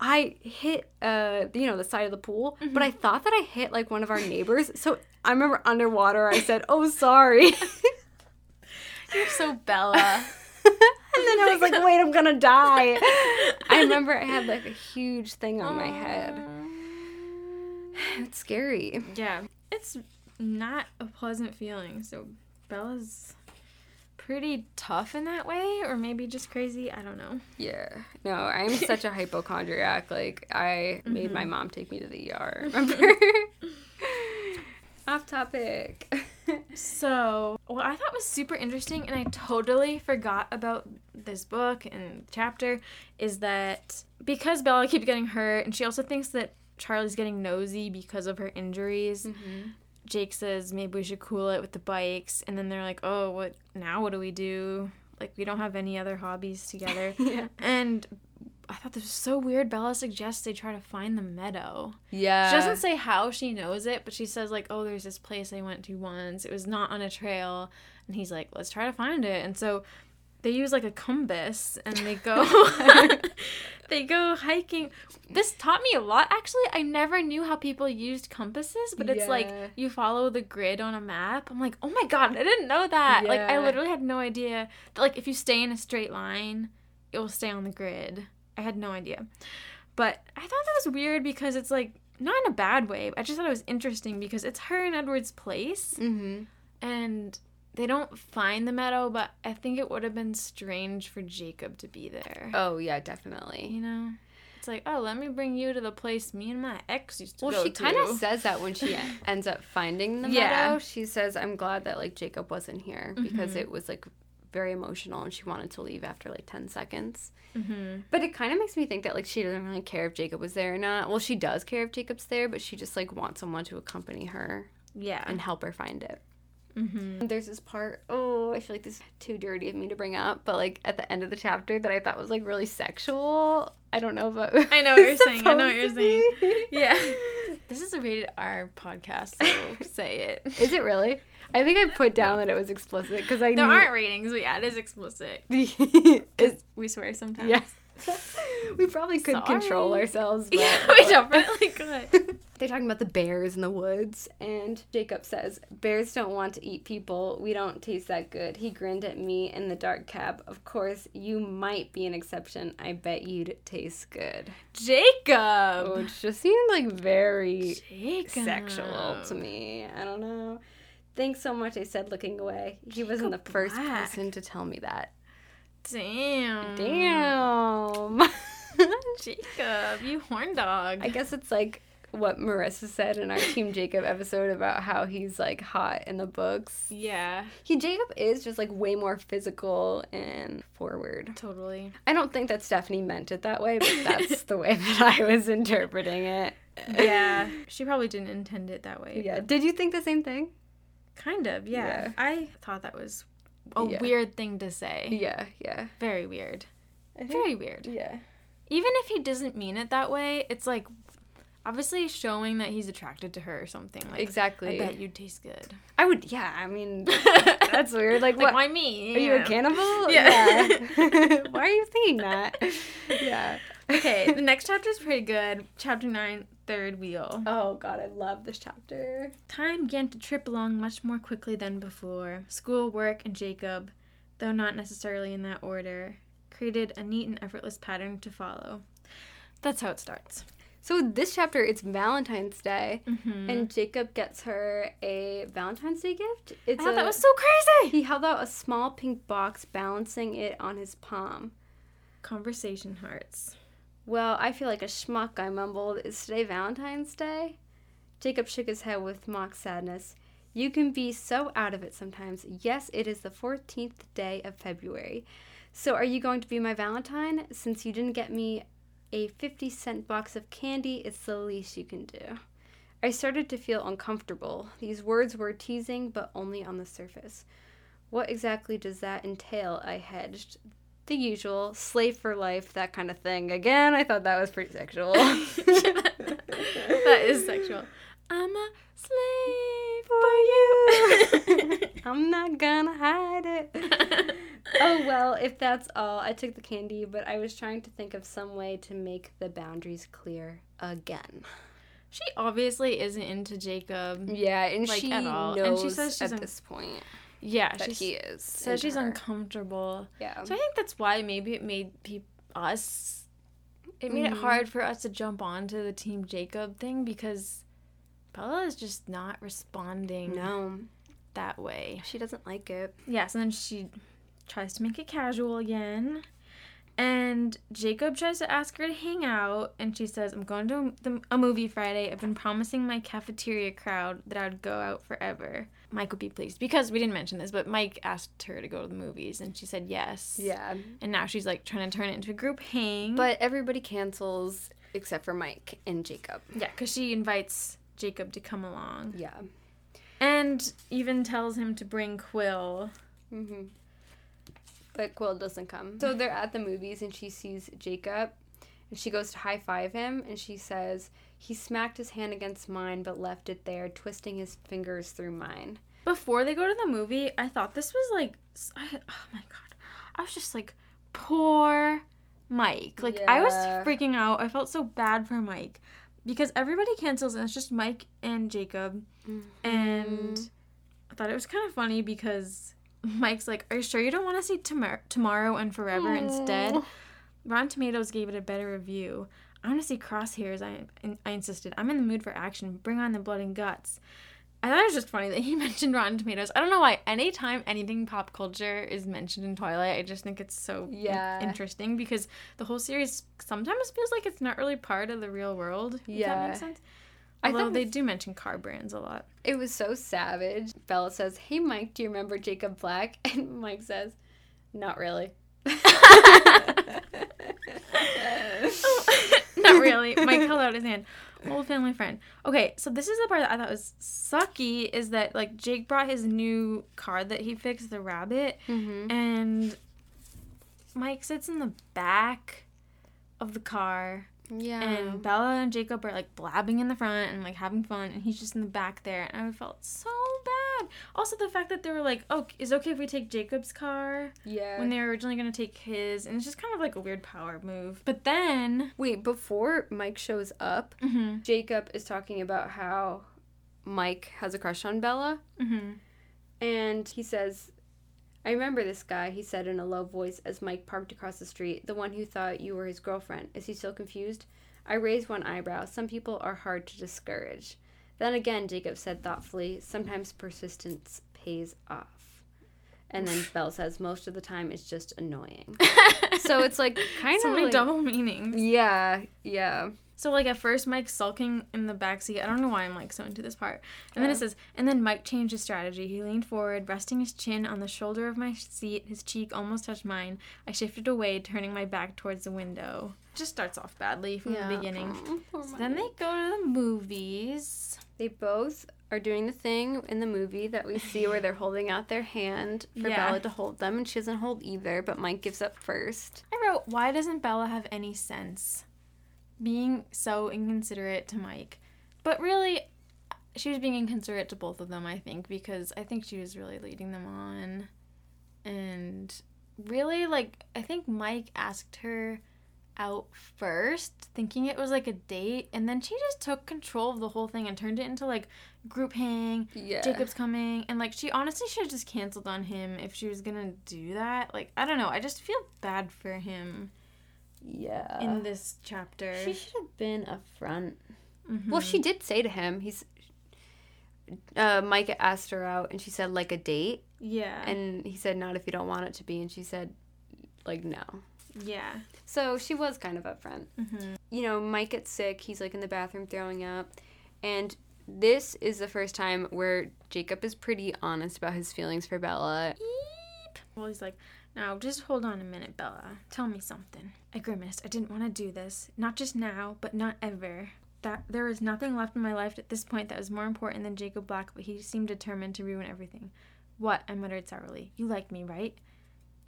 I hit, uh, you know, the side of the pool, mm-hmm. but I thought that I hit, like, one of our neighbors. So I remember underwater, I said, oh, sorry. You're so Bella. And then I was like, wait, I'm going to die. I remember I had, like, a huge thing on my head. It's scary. Yeah. It's not a pleasant feeling. So Bella's pretty tough in that way, or maybe just crazy. I don't know. Yeah. No, I'm such a hypochondriac. Like, I mm-hmm. made my mom take me to the E R, remember? Off topic. So, what I thought was super interesting, and I totally forgot about this book and chapter, is that because Bella keeps getting hurt, and she also thinks that Charlie's getting nosy because of her injuries, mm-hmm. Jake says, maybe we should cool it with the bikes, and then they're like, oh, what now what do we do? Like, we don't have any other hobbies together. Yeah. And I thought this was so weird. Bella suggests they try to find the meadow. Yeah. She doesn't say how she knows it, but she says, like, oh, there's this place I went to once. It was not on a trail. And he's like, let's try to find it. And so they use, like, a compass, and they go they go hiking. This taught me a lot, actually. I never knew how people used compasses, but it's, yeah. like, you follow the grid on a map. I'm like, oh, my God, I didn't know that. Yeah. Like, I literally had no idea that, like, if you stay in a straight line, it will stay on the grid. I had no idea. But I thought that was weird because it's, like, not in a bad way. But I just thought it was interesting because it's her and Edward's place. Mm-hmm. And they don't find the meadow, but I think it would have been strange for Jacob to be there. Oh, yeah, definitely. You know? It's like, oh, let me bring you to the place me and my ex used to well, go to. Well, she kind of says that when she ends up finding the yeah. meadow. She says, I'm glad that, like, Jacob wasn't here because mm-hmm. it was, like, very emotional, and she wanted to leave after, like, ten seconds. Mm-hmm. But it kind of makes me think that, like, she doesn't really care if Jacob was there or not. Well, she does care if Jacob's there, but she just, like, wants someone to accompany her yeah, and help her find it. Mm-hmm. There's this part, oh, I feel like this is too dirty of me to bring up, but, like, at the end of the chapter that I thought was, like, really sexual. I don't know, but... I know what you're saying. I know what you're saying. Yeah. This is a rated R podcast, so say it. Is it really? I think I put down that it was explicit because I there knew... aren't ratings, but yeah, it is explicit. It's... We swear sometimes. Yes. Yeah. We probably could Sorry. control ourselves. But yeah, we definitely could. They're talking about the bears in the woods, and Jacob says, "Bears don't want to eat people. We don't taste that good." He grinned at me in the dark cab. "Of course, you might be an exception. I bet you'd taste good." Jacob! Which just seemed like very Jacob. sexual to me. I don't know. "Thanks so much," I said, looking away. He Jacob wasn't the first Black. person to tell me that. Damn. Damn. Jacob, you horn dog. I guess it's like what Marissa said in our Team Jacob episode about how he's, like, hot in the books. Yeah. He, Jacob is just, like, way more physical and forward. Totally. I don't think that Stephanie meant it that way, but that's the way that I was interpreting it. Yeah. She probably didn't intend it that way. Yeah. But... Did you think the same thing? Kind of, yeah. yeah. I thought that was a yeah. weird thing to say. Yeah, yeah. Very weird. Think, Very weird. Yeah. Even if he doesn't mean it that way, it's, like, obviously showing that he's attracted to her or something. Like, exactly. I bet you'd taste good. I would, yeah, I mean, that's weird. Like, like what? Why me? Are yeah. you a cannibal? Yeah. yeah. Why are you thinking that? Yeah. Okay, the next chapter is pretty good. Chapter nine, Third Wheel. Oh, God, I love this chapter. Time began to trip along much more quickly than before. School, work, and Jacob, though not necessarily in that order, created a neat and effortless pattern to follow. That's how it starts. So this chapter, it's Valentine's Day, mm-hmm. and Jacob gets her a Valentine's Day gift. It's I thought a, that was so crazy! He held out a small pink box, balancing it on his palm. Conversation hearts. "Well, I feel like a schmuck," I mumbled. "Is today Valentine's Day?" Jacob shook his head with mock sadness. "You can be so out of it sometimes. Yes, it is the fourteenth day of February. So are you going to be my Valentine? Since you didn't get me a fifty-cent box of candy, it's the least you can do." I started to feel uncomfortable. These words were teasing, but only on the surface. What exactly does that entail? I hedged. The usual, slave for life, that kind of thing. Again, I thought that was pretty sexual. That is sexual. I'm a slave for you. I'm not gonna hide it. Oh, well, if that's all, I took the candy, but I was trying to think of some way to make the boundaries clear again. She obviously isn't into Jacob. Yeah, and like, she at all. knows and she says she's at un- this point yeah, that he is. So she's her. uncomfortable. Yeah. So I think that's why maybe it made pe- us, it made mm. it hard for us to jump onto the Team Jacob thing because Bella is just not responding no. that way. She doesn't like it. Yeah, so then she... tries to make it casual again, and Jacob tries to ask her to hang out, and she says, "I'm going to the, a movie Friday. I've been promising my cafeteria crowd that I would go out forever. Mike would be pleased," because we didn't mention this, but Mike asked her to go to the movies, and she said yes. Yeah. And now she's, like, trying to turn it into a group hang. But everybody cancels except for Mike and Jacob. Yeah, because she invites Jacob to come along. Yeah. And even tells him to bring Quill. Mm-hmm. But Quill doesn't come. So they're at the movies, and she sees Jacob, and she goes to high-five him, and she says, "He smacked his hand against mine but left it there, twisting his fingers through mine." Before they go to the movie, I thought this was, like, I, oh, my God. I was just, like, poor Mike. Like, yeah. I was freaking out. I felt so bad for Mike because everybody cancels, and it's just Mike and Jacob. Mm-hmm. And I thought it was kind of funny because... Mike's like, "Are you sure you don't want to see tomor- Tomorrow and Forever Aww. instead?" Rotten Tomatoes gave it a better review. "I want to see Crosshairs," I, I insisted. "I'm in the mood for action. Bring on the blood and guts." I thought it was just funny that he mentioned Rotten Tomatoes. I don't know why. Anytime anything pop culture is mentioned in Twilight, I just think it's so yeah. interesting because the whole series sometimes feels like it's not really part of the real world. Yeah. Does that make sense? Although I thought they do mention car brands a lot. It was so savage. Bella says, "Hey, Mike, do you remember Jacob Black?" And Mike says, "Not really." oh, not really. Mike held out his hand. Old family friend. Okay, so this is the part that I thought was sucky, is that, like, Jake brought his new car that he fixed, the rabbit, mm-hmm. and Mike sits in the back of the car. Yeah. And Bella and Jacob are, like, blabbing in the front and, like, having fun, and he's just in the back there, and I felt so bad. Also, the fact that they were like, oh, is it okay if we take Jacob's car? Yeah. When they were originally going to take his. And it's just kind of like a weird power move. But then... Wait, before Mike shows up, mm-hmm. Jacob is talking about how Mike has a crush on Bella. Mm-hmm. And he says... I remember this guy, he said in a low voice as Mike parked across the street, the one who thought you were his girlfriend. Is he still confused? I raised one eyebrow. Some people are hard to discourage. Then again, Jacob said thoughtfully, sometimes persistence pays off. And then Belle says, most of the time it's just annoying. So it's like kind so of many like, double meanings. Yeah, yeah. So, like, at first, Mike's sulking in the backseat. I don't know why I'm, like, so into this part. And yeah. then it says, and then Mike changed his strategy. He leaned forward, resting his chin on the shoulder of my seat. His cheek almost touched mine. I shifted away, turning my back towards the window. Just starts off badly from yeah. the beginning. Oh, so then they go to the movies. They both are doing the thing in the movie that we see where they're holding out their hand for yeah. Bella to hold them. And she doesn't hold either, but Mike gives up first. I wrote, why doesn't Bella have any sense? Being so inconsiderate to Mike. But really, she was being inconsiderate to both of them, I think, because I think she was really leading them on. And really, like, I think Mike asked her out first, thinking it was, like, a date. And then she just took control of the whole thing and turned it into, like, group hang, yeah. Jacob's coming. And, like, she honestly should have just canceled on him if she was gonna do that. Like, I don't know. I just feel bad for him. Yeah. In this chapter. She should have been up front. Mm-hmm. Well, she did say to him, he's, uh, Mike asked her out, and she said, like, a date? Yeah. And he said, not if you don't want it to be, and she said, like, no. Yeah. So she was kind of up front. Mm-hmm. You know, Mike gets sick, he's, like, in the bathroom throwing up, and this is the first time where Jacob is pretty honest about his feelings for Bella. Eep. Well, he's like... Now, just hold on a minute, Bella. Tell me something. I grimaced. I didn't want to do this. Not just now, but not ever. That there was nothing left in my life at this point that was more important than Jacob Black, but he seemed determined to ruin everything. What? I muttered sourly. You like me, right?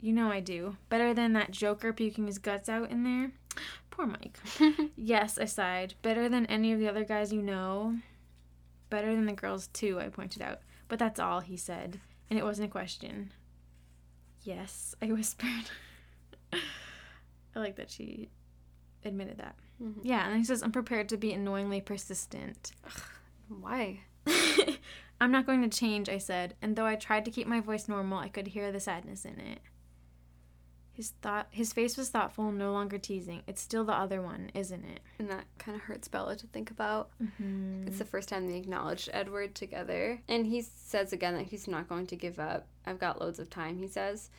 You know I do. Better than that joker puking his guts out in there? Poor Mike. Yes, I sighed. Better than any of the other guys you know. Better than the girls, too, I pointed out. But that's all, he said. And it wasn't a question. Yes, I whispered. I like that she admitted that. Mm-hmm. Yeah, and he says, I'm prepared to be annoyingly persistent. Ugh, why? I'm not going to change, I said, and though I tried to keep my voice normal, I could hear the sadness in it. His thought, his face was thoughtful, no longer teasing. It's still the other one, isn't it? And that kind of hurts Bella to think about. Mm-hmm. It's the first time they acknowledged Edward together. And he says again that he's not going to give up. I've got loads of time, he says.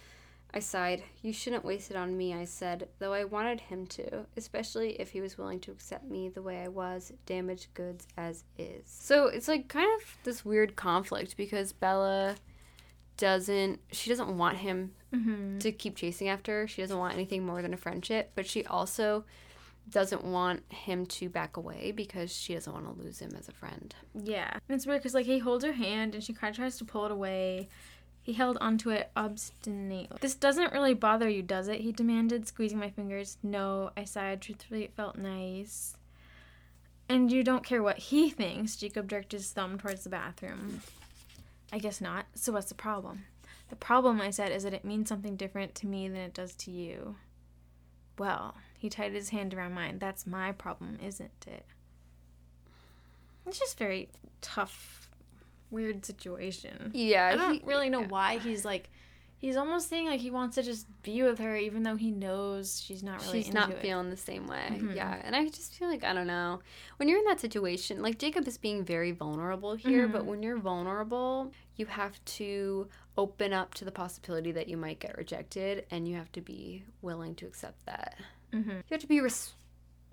I sighed. You shouldn't waste it on me, I said, though I wanted him to, especially if he was willing to accept me the way I was, damaged goods as is. So it's like kind of this weird conflict because Bella doesn't, she doesn't want him mm-hmm. to keep chasing after her. She doesn't want anything more than a friendship, but she also doesn't want him to back away because she doesn't want to lose him as a friend. Yeah. And it's weird because, like, he holds her hand and she kind of tries to pull it away. He held onto it obstinately. This doesn't really bother you, does it? He demanded, squeezing my fingers. No, I sighed. Truthfully, it felt nice. And you don't care what he thinks. Jacob jerked his thumb towards the bathroom. I guess not. So what's the problem? The problem, I said, is that it means something different to me than it does to you. Well, he tied his hand around mine. That's my problem, isn't it? It's just very tough. Weird situation. Yeah. I don't he, really know yeah. why he's, like, he's almost saying, like, he wants to just be with her even though he knows she's not really she's into not it. feeling the same way. Mm-hmm. Yeah. And I just feel like, I don't know. When you're in that situation, like, Jacob is being very vulnerable here, mm-hmm. but when you're vulnerable, you have to open up to the possibility that you might get rejected, and you have to be willing to accept that. Mm-hmm. You have to be responsible.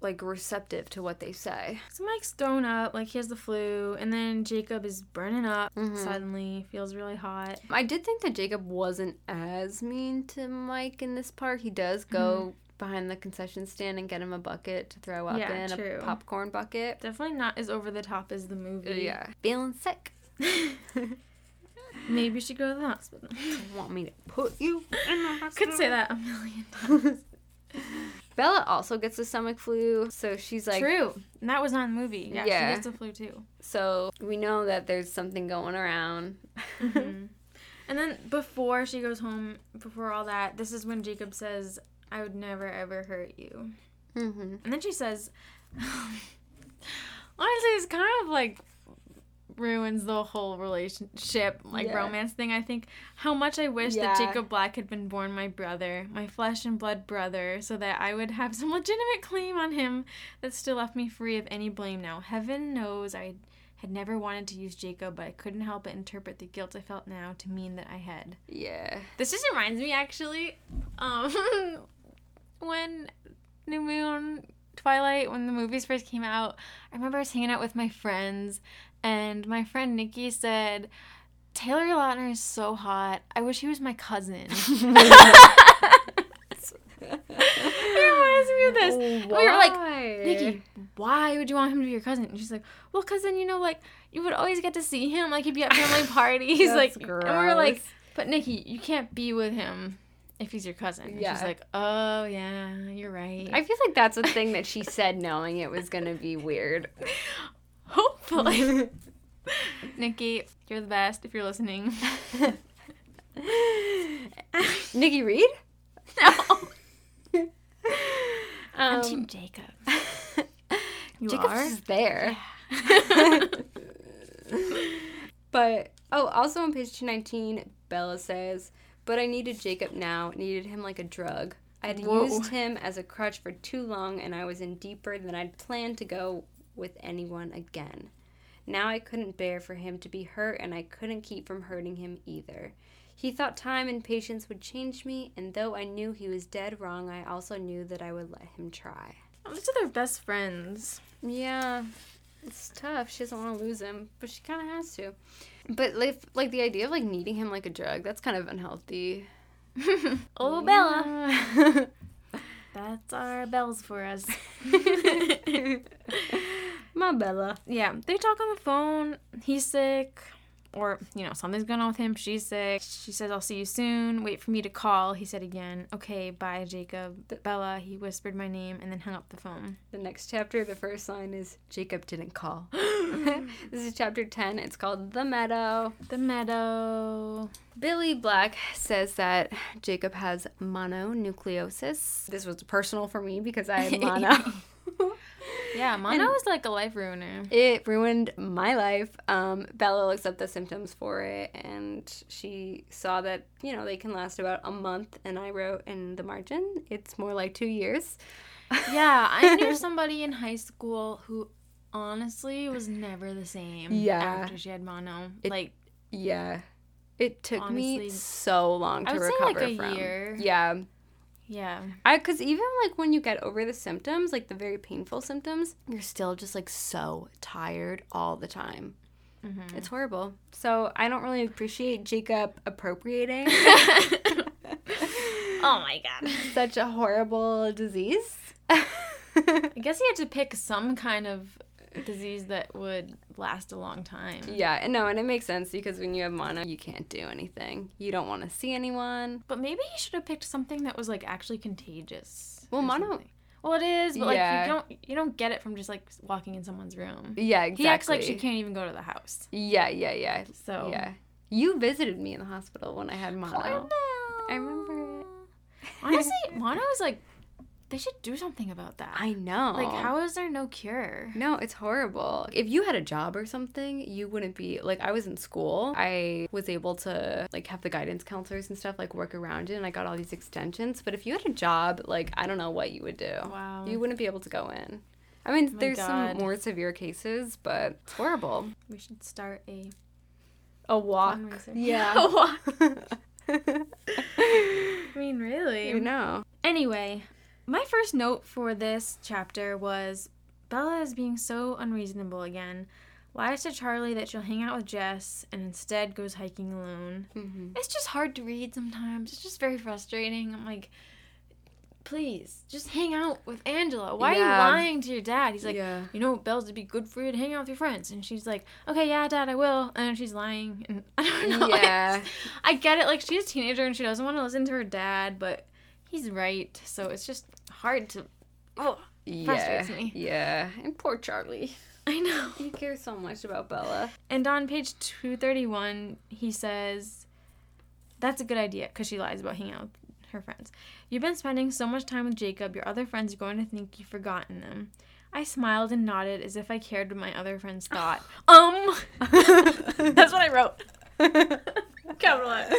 Like, receptive to what they say. So Mike's thrown up, like, he has the flu, and then Jacob is burning up mm-hmm. suddenly, feels really hot. I did think that Jacob wasn't as mean to Mike in this part. He does go mm-hmm. behind the concession stand and get him a bucket to throw up yeah, in, true. a popcorn bucket. Definitely not as over the top as the movie. Yeah. Feeling sick. Maybe you should go to the hospital. Want me to put you in the hospital? Could say that a million times. Bella also gets the stomach flu, so she's like... True. And that was not in the movie. Yeah, yeah. She gets the flu, too. So we know that there's something going around. Mm-hmm. And then before she goes home, before all that, this is when Jacob says, I would never, ever hurt you. Mm-hmm. And then she says... Honestly, it's kind of like... ruins the whole relationship, like, yeah. romance thing, I think. How much I wish yeah. that Jacob Black had been born my brother, my flesh and blood brother, so that I would have some legitimate claim on him that still left me free of any blame now. Heaven knows I had never wanted to use Jacob, but I couldn't help but interpret the guilt I felt now to mean that I had. Yeah. This just reminds me, actually, um, when New Moon, Twilight, when the movies first came out, I remember I was hanging out with my friends, and my friend Nikki said, Taylor Lautner is so hot. I wish he was my cousin. It reminds me of this. Why? We were like, Nikki, why would you want him to be your cousin? And she's like, well, cousin, you know, like, you would always get to see him. Like, he'd be at family parties. That's like, gross. And we were like, but Nikki, you can't be with him if he's your cousin. Yeah. She's like, oh, yeah, you're right. I feel like that's a thing that she said knowing it was going to be weird. Hopefully. Nikki, you're the best if you're listening. Nikki Reed? No. um, I'm Team Jacob. You Jacob's are? Jacob's there. Yeah. But, oh, also on page two nineteen, Bella says, but I needed Jacob now, needed him like a drug. I had Whoa. used him as a crutch for too long, and I was in deeper than I'd planned to go with anyone again. Now I couldn't bear for him to be hurt, and I couldn't keep from hurting him either. He thought time and patience would change me, and though I knew he was dead wrong, I also knew that I would let him try. Those are their best friends. Yeah. It's tough. She doesn't want to lose him, but she kind of has to. But, like, like, the idea of, like, needing him like a drug, that's kind of unhealthy. Oh, Bella. That's our bells for us. My Bella. Yeah, they talk on the phone. He's sick. Or, you know, something's going on with him. She's sick. She says, I'll see you soon. Wait for me to call. He said again, okay, bye, Jacob. The- Bella, he whispered my name and then hung up the phone. The next chapter, the first line is, Jacob didn't call. This is chapter ten. It's called The Meadow. The Meadow. Billy Black says that Jacob has mononucleosis. This was personal for me because I had mono. Yeah, mono and is like a life ruiner. It ruined my life. Um, Bella looks up the symptoms for it, and she saw that, you know, they can last about a month, and I wrote in the margin, it's more like two years. Yeah, I knew somebody in high school who honestly was never the same yeah. after she had mono. It, like, yeah. It took honestly, me so long to recover from. I would say like a from. year. Yeah. Yeah. I Because even, like, when you get over the symptoms, like, the very painful symptoms, you're still just, like, so tired all the time. Mm-hmm. It's horrible. So I don't really appreciate Jacob appropriating. Oh, my God. Such a horrible disease. I guess you have to pick some kind of disease that would last a long time. Yeah, and no, and it makes sense because when you have mono, you can't do anything. You don't want to see anyone. But maybe he should have picked something that was, like, actually contagious. Well, mono... Something. Well, it is, but, yeah. like, you don't you don't get it from just, like, walking in someone's room. Yeah, exactly. He acts like she can't even go to the house. Yeah, yeah, yeah. So... Yeah. You visited me in the hospital when I had mono. I know. I remember it. Honestly, mono is, like... They should do something about that. I know. Like, how is there no cure? No, it's horrible. If you had a job or something, you wouldn't be... Like, I was in school. I was able to, like, have the guidance counselors and stuff, like, work around it, and I got all these extensions. But if you had a job, like, I don't know what you would do. Wow. You wouldn't be able to go in. I mean, oh there's God. some more severe cases, but it's horrible. We should start a... A walk. Yeah. A walk. I mean, really? You know. Anyway... My first note for this chapter was, Bella is being so unreasonable again. Lies to Charlie that she'll hang out with Jess and instead goes hiking alone. Mm-hmm. It's just hard to read sometimes. It's just very frustrating. I'm like, please, just hang out with Angela. Why yeah. are you lying to your dad? He's like, yeah. you know, Bells would be good for you to hang out with your friends. And she's like, okay, yeah, Dad, I will. And she's lying. And I don't know. Yeah. I get it. Like, she's a teenager and she doesn't want to listen to her dad, but... he's right. So it's just hard to. Oh, yeah, frustrates me. Yeah, and poor Charlie. I know. He cares so much about Bella. And on page two thirty-one, he says, that's a good idea, because she lies about hanging out with her friends. You've been spending so much time with Jacob, your other friends are going to think you've forgotten them. I smiled and nodded as if I cared what my other friends thought. um, That's what I wrote. Capitalize.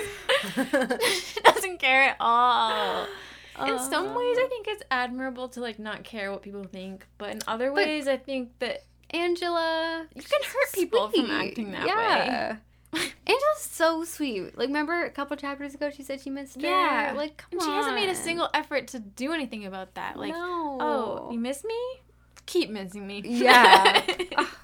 Doesn't care at all. Uh, in some ways, I think it's admirable to, like, not care what people think. But in other but ways, I think that... Angela... You can hurt sweet. people from acting that yeah. way. Angela's so sweet. Like, remember a couple chapters ago she said she missed her? Yeah. Like, come and on. She hasn't made a single effort to do anything about that. Like, no. Oh, you miss me? Keep missing me. Yeah. Oh,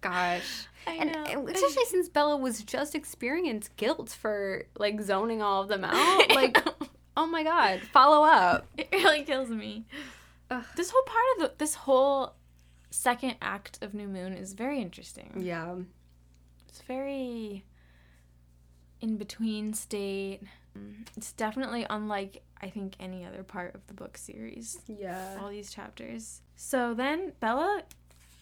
gosh. I and, know. And especially since Bella was just experienced guilt for, like, zoning all of them out. Like... Oh my god, follow up. It really kills me. Ugh. This whole part of the, this whole second act of New Moon is very interesting. Yeah. It's very in-between state. It's definitely unlike, I think, any other part of the book series. Yeah. All these chapters. So then Bella,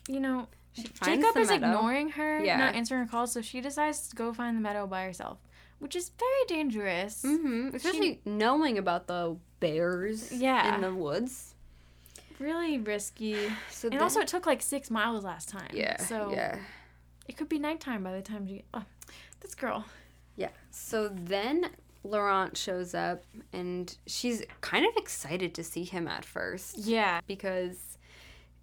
you know, she Jacob is meadow. ignoring her, yeah. not answering her calls, so she decides to go find the meadow by herself. Which is very dangerous. Mm-hmm. Especially she, knowing about the bears yeah. in the woods. Really risky. So and then, also it took like six miles last time. Yeah, so yeah. It could be nighttime by the time she... Oh, this girl. Yeah. So then Laurent shows up, and she's kind of excited to see him at first. Yeah. Because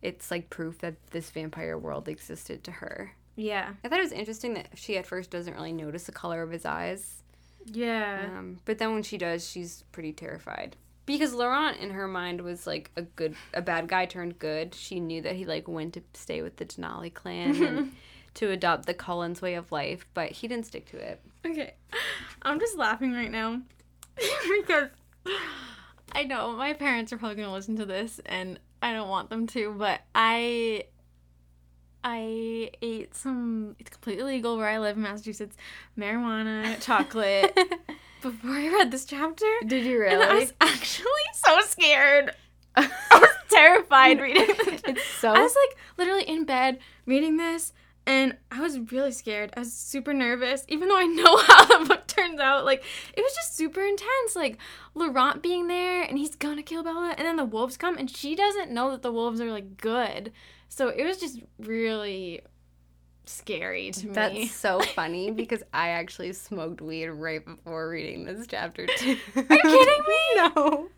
it's like proof that this vampire world existed to her. Yeah. I thought it was interesting that she at first doesn't really notice the color of his eyes. Yeah. Um, but then when she does, she's pretty terrified. Because Laurent, in her mind, was, like, a good, a bad guy turned good. She knew that he, like, went to stay with the Denali clan and to adopt the Cullens' way of life, but he didn't stick to it. Okay. I'm just laughing right now because I know my parents are probably going to listen to this, and I don't want them to, but I... I ate some, it's completely legal where I live in Massachusetts, marijuana, chocolate, before I read this chapter. Did you really? And I was actually so scared. I was terrified reading this. It's so... I was, like, literally in bed reading this, and I was really scared. I was super nervous, even though I know how the book turns out. Like, it was just super intense. Like, Laurent being there, and he's gonna kill Bella, and then the wolves come, and she doesn't know that the wolves are, like, good. So it was just really scary to me. That's so funny because I actually smoked weed right before reading this chapter too. Are you kidding me? No.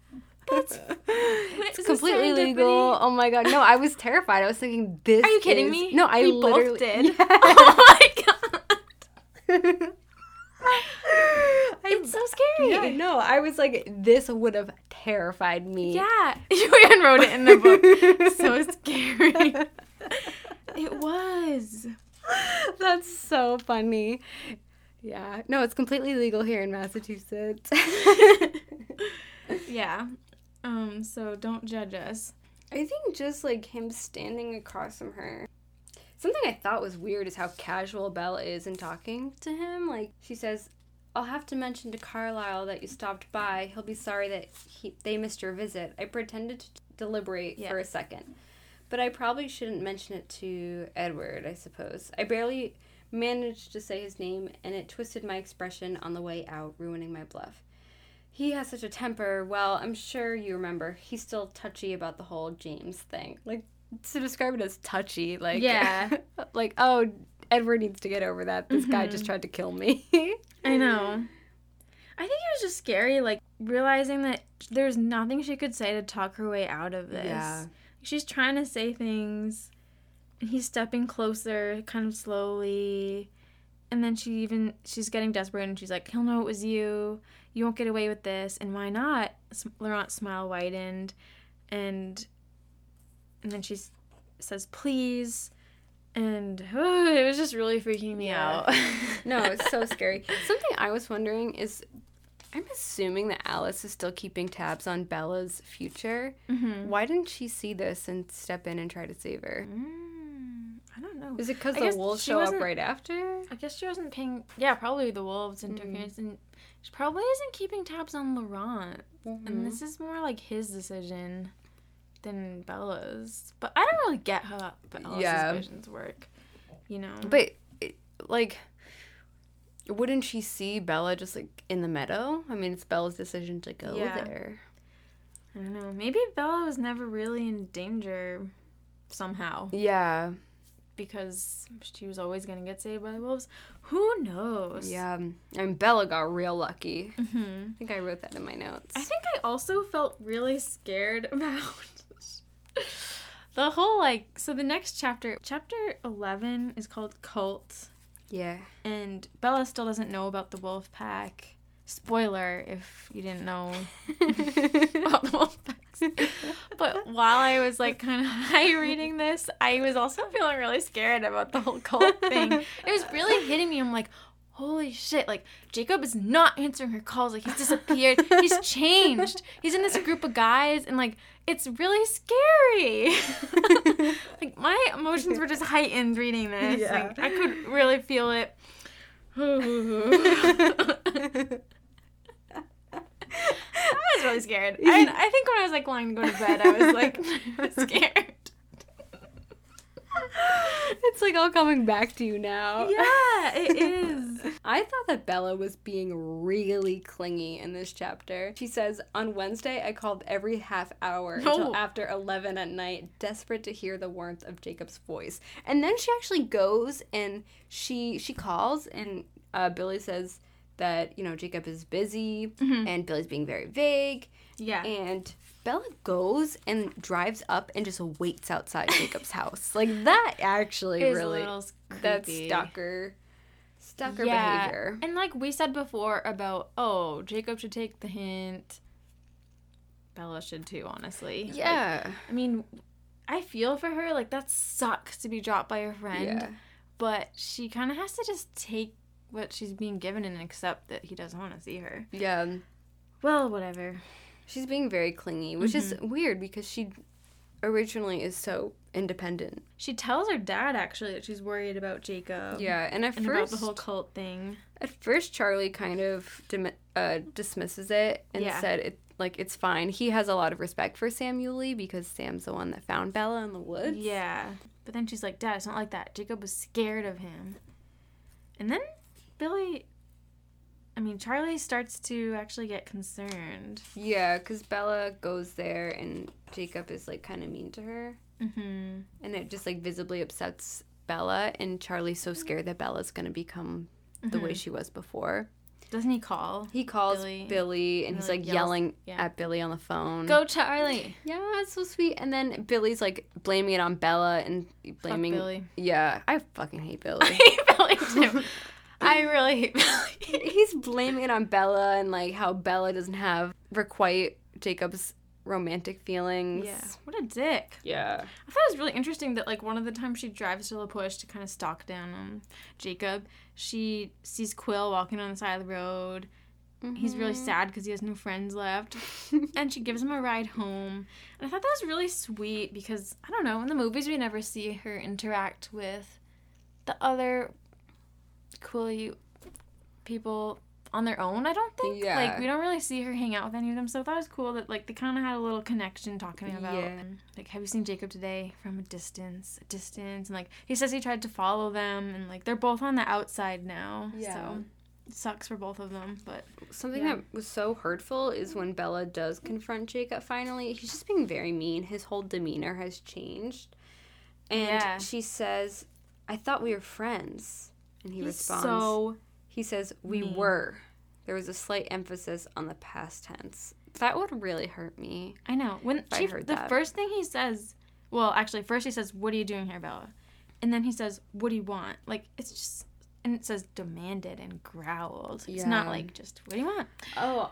That's it's completely legal. Oh my god. No, I was terrified. I was thinking this. Are you kidding is... me? No, I we literally both did. Yes. Oh my god. It's so scary. Yeah, no, I was like, this would have terrified me. Yeah. You even wrote it in the book. So scary. It was. That's so funny. Yeah. No, it's completely legal here in Massachusetts. Yeah. Um, so don't judge us. I think just, like, him standing across from her. Something I thought was weird is how casual Bella is in talking to him. Like, she says, I'll have to mention to Carlisle that you stopped by. He'll be sorry that he, they missed your visit. I pretended to deliberate yes. for a second. But I probably shouldn't mention it to Edward, I suppose. I barely managed to say his name, and it twisted my expression on the way out, ruining my bluff. He has such a temper. Well, I'm sure you remember. He's still touchy about the whole James thing. Like, to describe it as touchy. Like, yeah. Like, oh, Edward needs to get over that. This mm-hmm. guy just tried to kill me. I know. I think it was just scary, like, realizing that there's nothing she could say to talk her way out of this. Yeah. She's trying to say things, and he's stepping closer, kind of slowly, and then she even, she's getting desperate, and she's like, he'll know it was you, you won't get away with this, and why not? Laurent's smile widened, and and then she says, please... And oh, it was just really freaking me yeah. out. No, it's so scary. Something I was wondering is, I'm assuming that Alice is still keeping tabs on Bella's future. Mm-hmm. Why didn't she see this and step in and try to save her? Mm, I don't don't know. Is it because the wolves show up right after? I guess she wasn't paying... Yeah, probably the wolves interference. Mm. And she probably isn't keeping tabs on Laurent. Mm-hmm. And this is more like his decision than Bella's. But I don't really get how Bella's yeah. visions work, you know? But, it, like... Wouldn't she see Bella just, like, in the meadow? I mean, it's Bella's decision to go yeah. there. I don't know. Maybe Bella was never really in danger somehow. Yeah. Because she was always going to get saved by the wolves. Who knows? Yeah. And Bella got real lucky. Mm-hmm. I think I wrote that in my notes. I think I also felt really scared about... the whole, like... So the next chapter... Chapter eleven is called Cult... Yeah. And Bella still doesn't know about the wolf pack. Spoiler, if you didn't know about the wolf packs. But while I was, like, kind of high reading this, I was also feeling really scared about the whole cult thing. It was really hitting me. I'm like, holy shit, like, Jacob is not answering her calls. Like, he's disappeared. He's changed. He's in this group of guys, and, like, it's really scary. Like, my emotions were just heightened reading this. Yeah. Like, I could really feel it. I was really scared. I, I think when I was, like, lying to go to bed, I was, like, I was scared. It's, like, all coming back to you now. Yeah, it is. I thought that Bella was being really clingy in this chapter. She says, on Wednesday, I called every half hour no. until after eleven at night, desperate to hear the warmth of Jacob's voice. And then she actually goes and she she calls, and uh, Billy says that, you know, Jacob is busy, mm-hmm. and Billy's being very vague. Yeah. And... Bella goes and drives up and just waits outside Jacob's house. Like, that actually really... That's stalker, stalker yeah. behavior. And like we said before about, oh, Jacob should take the hint. Bella should too, honestly. Yeah. Like, I mean, I feel for her. Like, that sucks to be dropped by her friend. Yeah. But she kind of has to just take what she's being given and accept that he doesn't want to see her. Yeah. Well, whatever. She's being very clingy, which mm-hmm. is weird because she originally is so independent. She tells her dad, actually, that she's worried about Jacob. Yeah, and at and first... about the whole cult thing. At first, Charlie kind of dim- uh, dismisses it and yeah. said, it, like, it's fine. He has a lot of respect for Sam Uley because Sam's the one that found Bella in the woods. Yeah. But then she's like, Dad, it's not like that. Jacob was scared of him. And then Billy... I mean, Charlie starts to actually get concerned. Yeah, because Bella goes there and Jacob is, like, kind of mean to her. Mm-hmm. And it just, like, visibly upsets Bella, and Charlie's so scared that Bella's going to become mm-hmm. the way she was before. Doesn't he call? He calls Billy, Billy and, and he's, like, yells, yelling yeah. at Billy on the phone. Go, Charlie! Yeah, it's so sweet. And then Billy's, like, blaming it on Bella and blaming... Fuck Billy. Yeah, I fucking hate Billy. I hate Billy, too. I really hate Billy. He's blaming it on Bella and, like, how Bella doesn't have requite Jacob's romantic feelings. Yeah. What a dick. Yeah. I thought it was really interesting that, like, one of the times she drives to La Push to kind of stalk down um, Jacob, she sees Quill walking on the side of the road. Mm-hmm. He's really sad because he has no friends left. And she gives him a ride home. And I thought that was really sweet because, I don't know, in the movies we never see her interact with the other... Quill people on their own, I don't think. Yeah. Like, we don't really see her hang out with any of them, so I thought it was cool that, like, they kind of had a little connection talking about, yeah. like, have you seen Jacob today? From a distance, a distance. And, like, he says he tried to follow them, and, like, they're both on the outside now. Yeah. So, it sucks for both of them, but... Something yeah. that was so hurtful is when Bella does confront Jacob finally, he's just being very mean. His whole demeanor has changed. And yeah. she says, I thought we were friends. And he He's responds, so he says, we mean. were. There was a slight emphasis on the past tense. That would really hurt me. I know. When she, I heard the that. first thing he says, well, actually, first he says, what are you doing here, Bella? And then he says, what do you want? Like, it's just, and it says demanded and growled. Yeah. It's not like just, what do you want? Oh,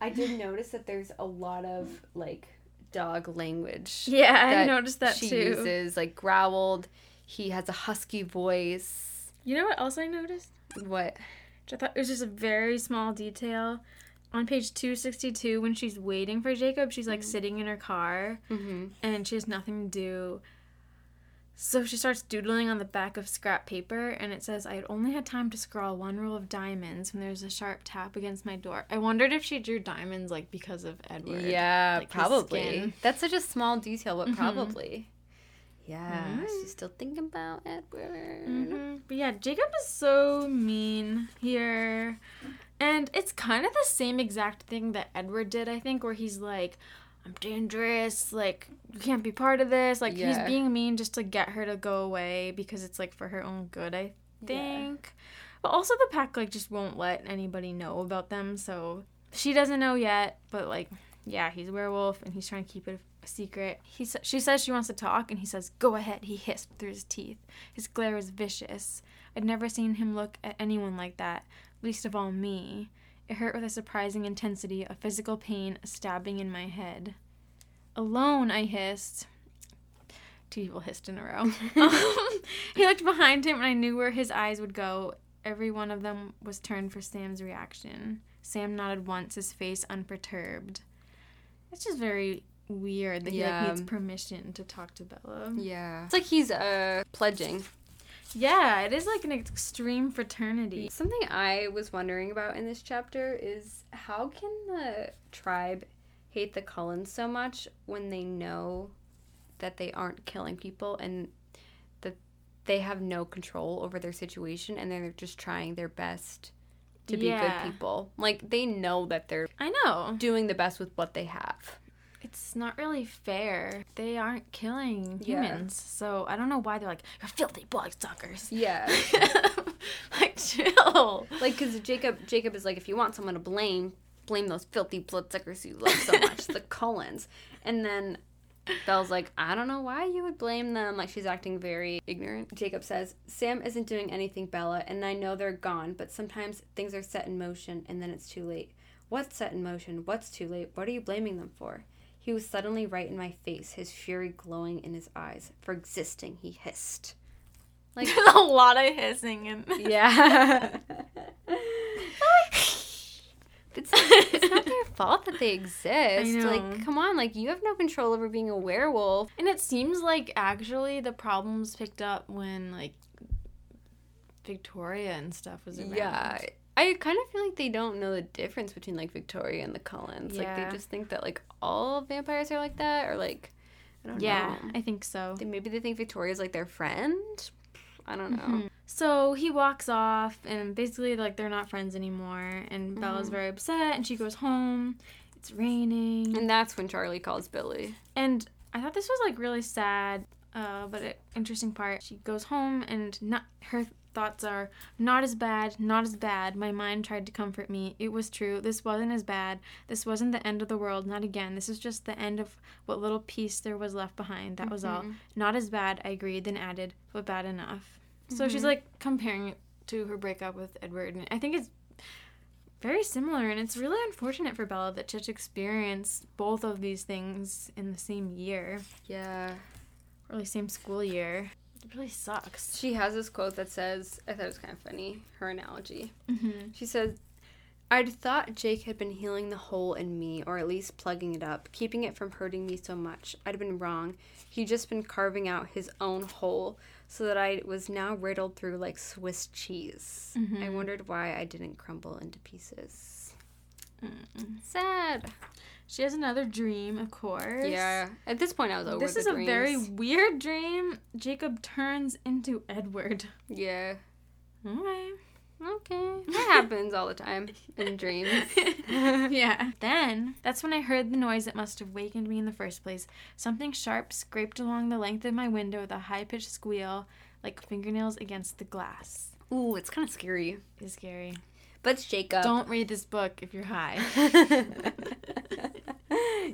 I did notice that there's a lot of, like, dog language. Yeah, I noticed that, she too. She uses, like, growled. He has a husky voice. You know what else I noticed? What? Which I thought it was just a very small detail. On page two sixty-two, when she's waiting for Jacob, she's, like, mm-hmm. sitting in her car, mm-hmm. and she has nothing to do. So she starts doodling on the back of scrap paper, and it says, I had only had time to scrawl one row of diamonds when there was a sharp tap against my door. I wondered if she drew diamonds, like, because of Edward. Yeah, like, probably. That's such a small detail, but mm-hmm. probably. Yeah, mm-hmm. she's still thinking about Edward. Mm-hmm. But yeah, Jacob is so mean here. And it's kind of the same exact thing that Edward did, I think, where he's like, I'm dangerous, like, you can't be part of this. Like, yeah. he's being mean just to get her to go away because it's, like, for her own good, I think. Yeah. But also the pack, like, just won't let anybody know about them, so she doesn't know yet. But, like, yeah, he's a werewolf, and he's trying to keep it a secret. He sa- She says she wants to talk, and he says, go ahead, he hissed through his teeth. His glare was vicious. I'd never seen him look at anyone like that, least of all me. It hurt with a surprising intensity, a physical pain, a stabbing in my head. Alone, I hissed. Two people hissed in a row. um, he looked behind him, and I knew where his eyes would go. Every one of them was turned for Sam's reaction. Sam nodded once, his face unperturbed. It's just very weird that yeah. he like, needs permission to talk to Bella. Yeah. It's like he's uh, pledging. Yeah, it is like an extreme fraternity. Something I was wondering about in this chapter is how can the tribe hate the Cullens so much when they know that they aren't killing people and that they have no control over their situation and they're just trying their best to be yeah. good people. Like, they know that they're I know. doing the best with what they have. It's not really fair. They aren't killing humans. Yeah. So I don't know why they're like, you're filthy bloodsuckers. Yeah. Like, chill. Like, because Jacob Jacob is like, if you want someone to blame, blame those filthy bloodsuckers you love so much, the Cullens. And then Belle's like, I don't know why you would blame them. Like, she's acting very ignorant. Jacob says, Sam isn't doing anything, Bella, and I know they're gone, but sometimes things are set in motion, and then it's too late. What's set in motion? What's too late? What are you blaming them for? He was suddenly right in my face, his fury glowing in his eyes. For existing, he hissed. Like, there's a lot of hissing in this. Yeah. it's, it's not their fault that they exist. I know. Like, come on, like, you have no control over being a werewolf. And it seems like, actually, the problems picked up when, like, Victoria and stuff was around. Yeah. I kind of feel like they don't know the difference between, like, Victoria and the Cullens. Yeah. Like, they just think that, like, all vampires are like that, or, like, I don't yeah, know. Yeah, I think so. They, maybe they think Victoria's, like, their friend? I don't know. Mm-hmm. So he walks off, and basically, like, they're not friends anymore, and mm-hmm. Bella's very upset, and she goes home. It's raining. And that's when Charlie calls Billy. And I thought this was, like, really sad, uh, but an interesting part. She goes home, and not her... thoughts are, not as bad, not as bad. My mind tried to comfort me. It was true. This wasn't as bad. This wasn't the end of the world. Not again. This is just the end of what little piece there was left behind. That mm-hmm. was all. Not as bad, I agreed, then added, but bad enough. Mm-hmm. So she's, like, comparing it to her breakup with Edward. And I think it's very similar, and it's really unfortunate for Bella that she had to experience both of these things in the same year. Yeah. Really same school year. It really sucks. She has this quote that says, I thought it was kind of funny, her analogy. Mm-hmm. She says, I'd thought Jake had been healing the hole in me, or at least plugging it up, keeping it from hurting me so much. I'd been wrong. He'd just been carving out his own hole so that I was now riddled through like Swiss cheese. Mm-hmm. I wondered why I didn't crumble into pieces. Mm. Sad. She has another dream, of course. Yeah. At this point, I was over the dreams. This is a very weird dream. Jacob turns into Edward. Yeah. Okay. Okay. That happens all the time in dreams. Yeah. Then, that's when I heard the noise that must have wakened me in the first place. Something sharp scraped along the length of my window with a high-pitched squeal, like fingernails against the glass. Ooh, it's kind of scary. It's scary. But it's Jacob. Don't read this book if you're high.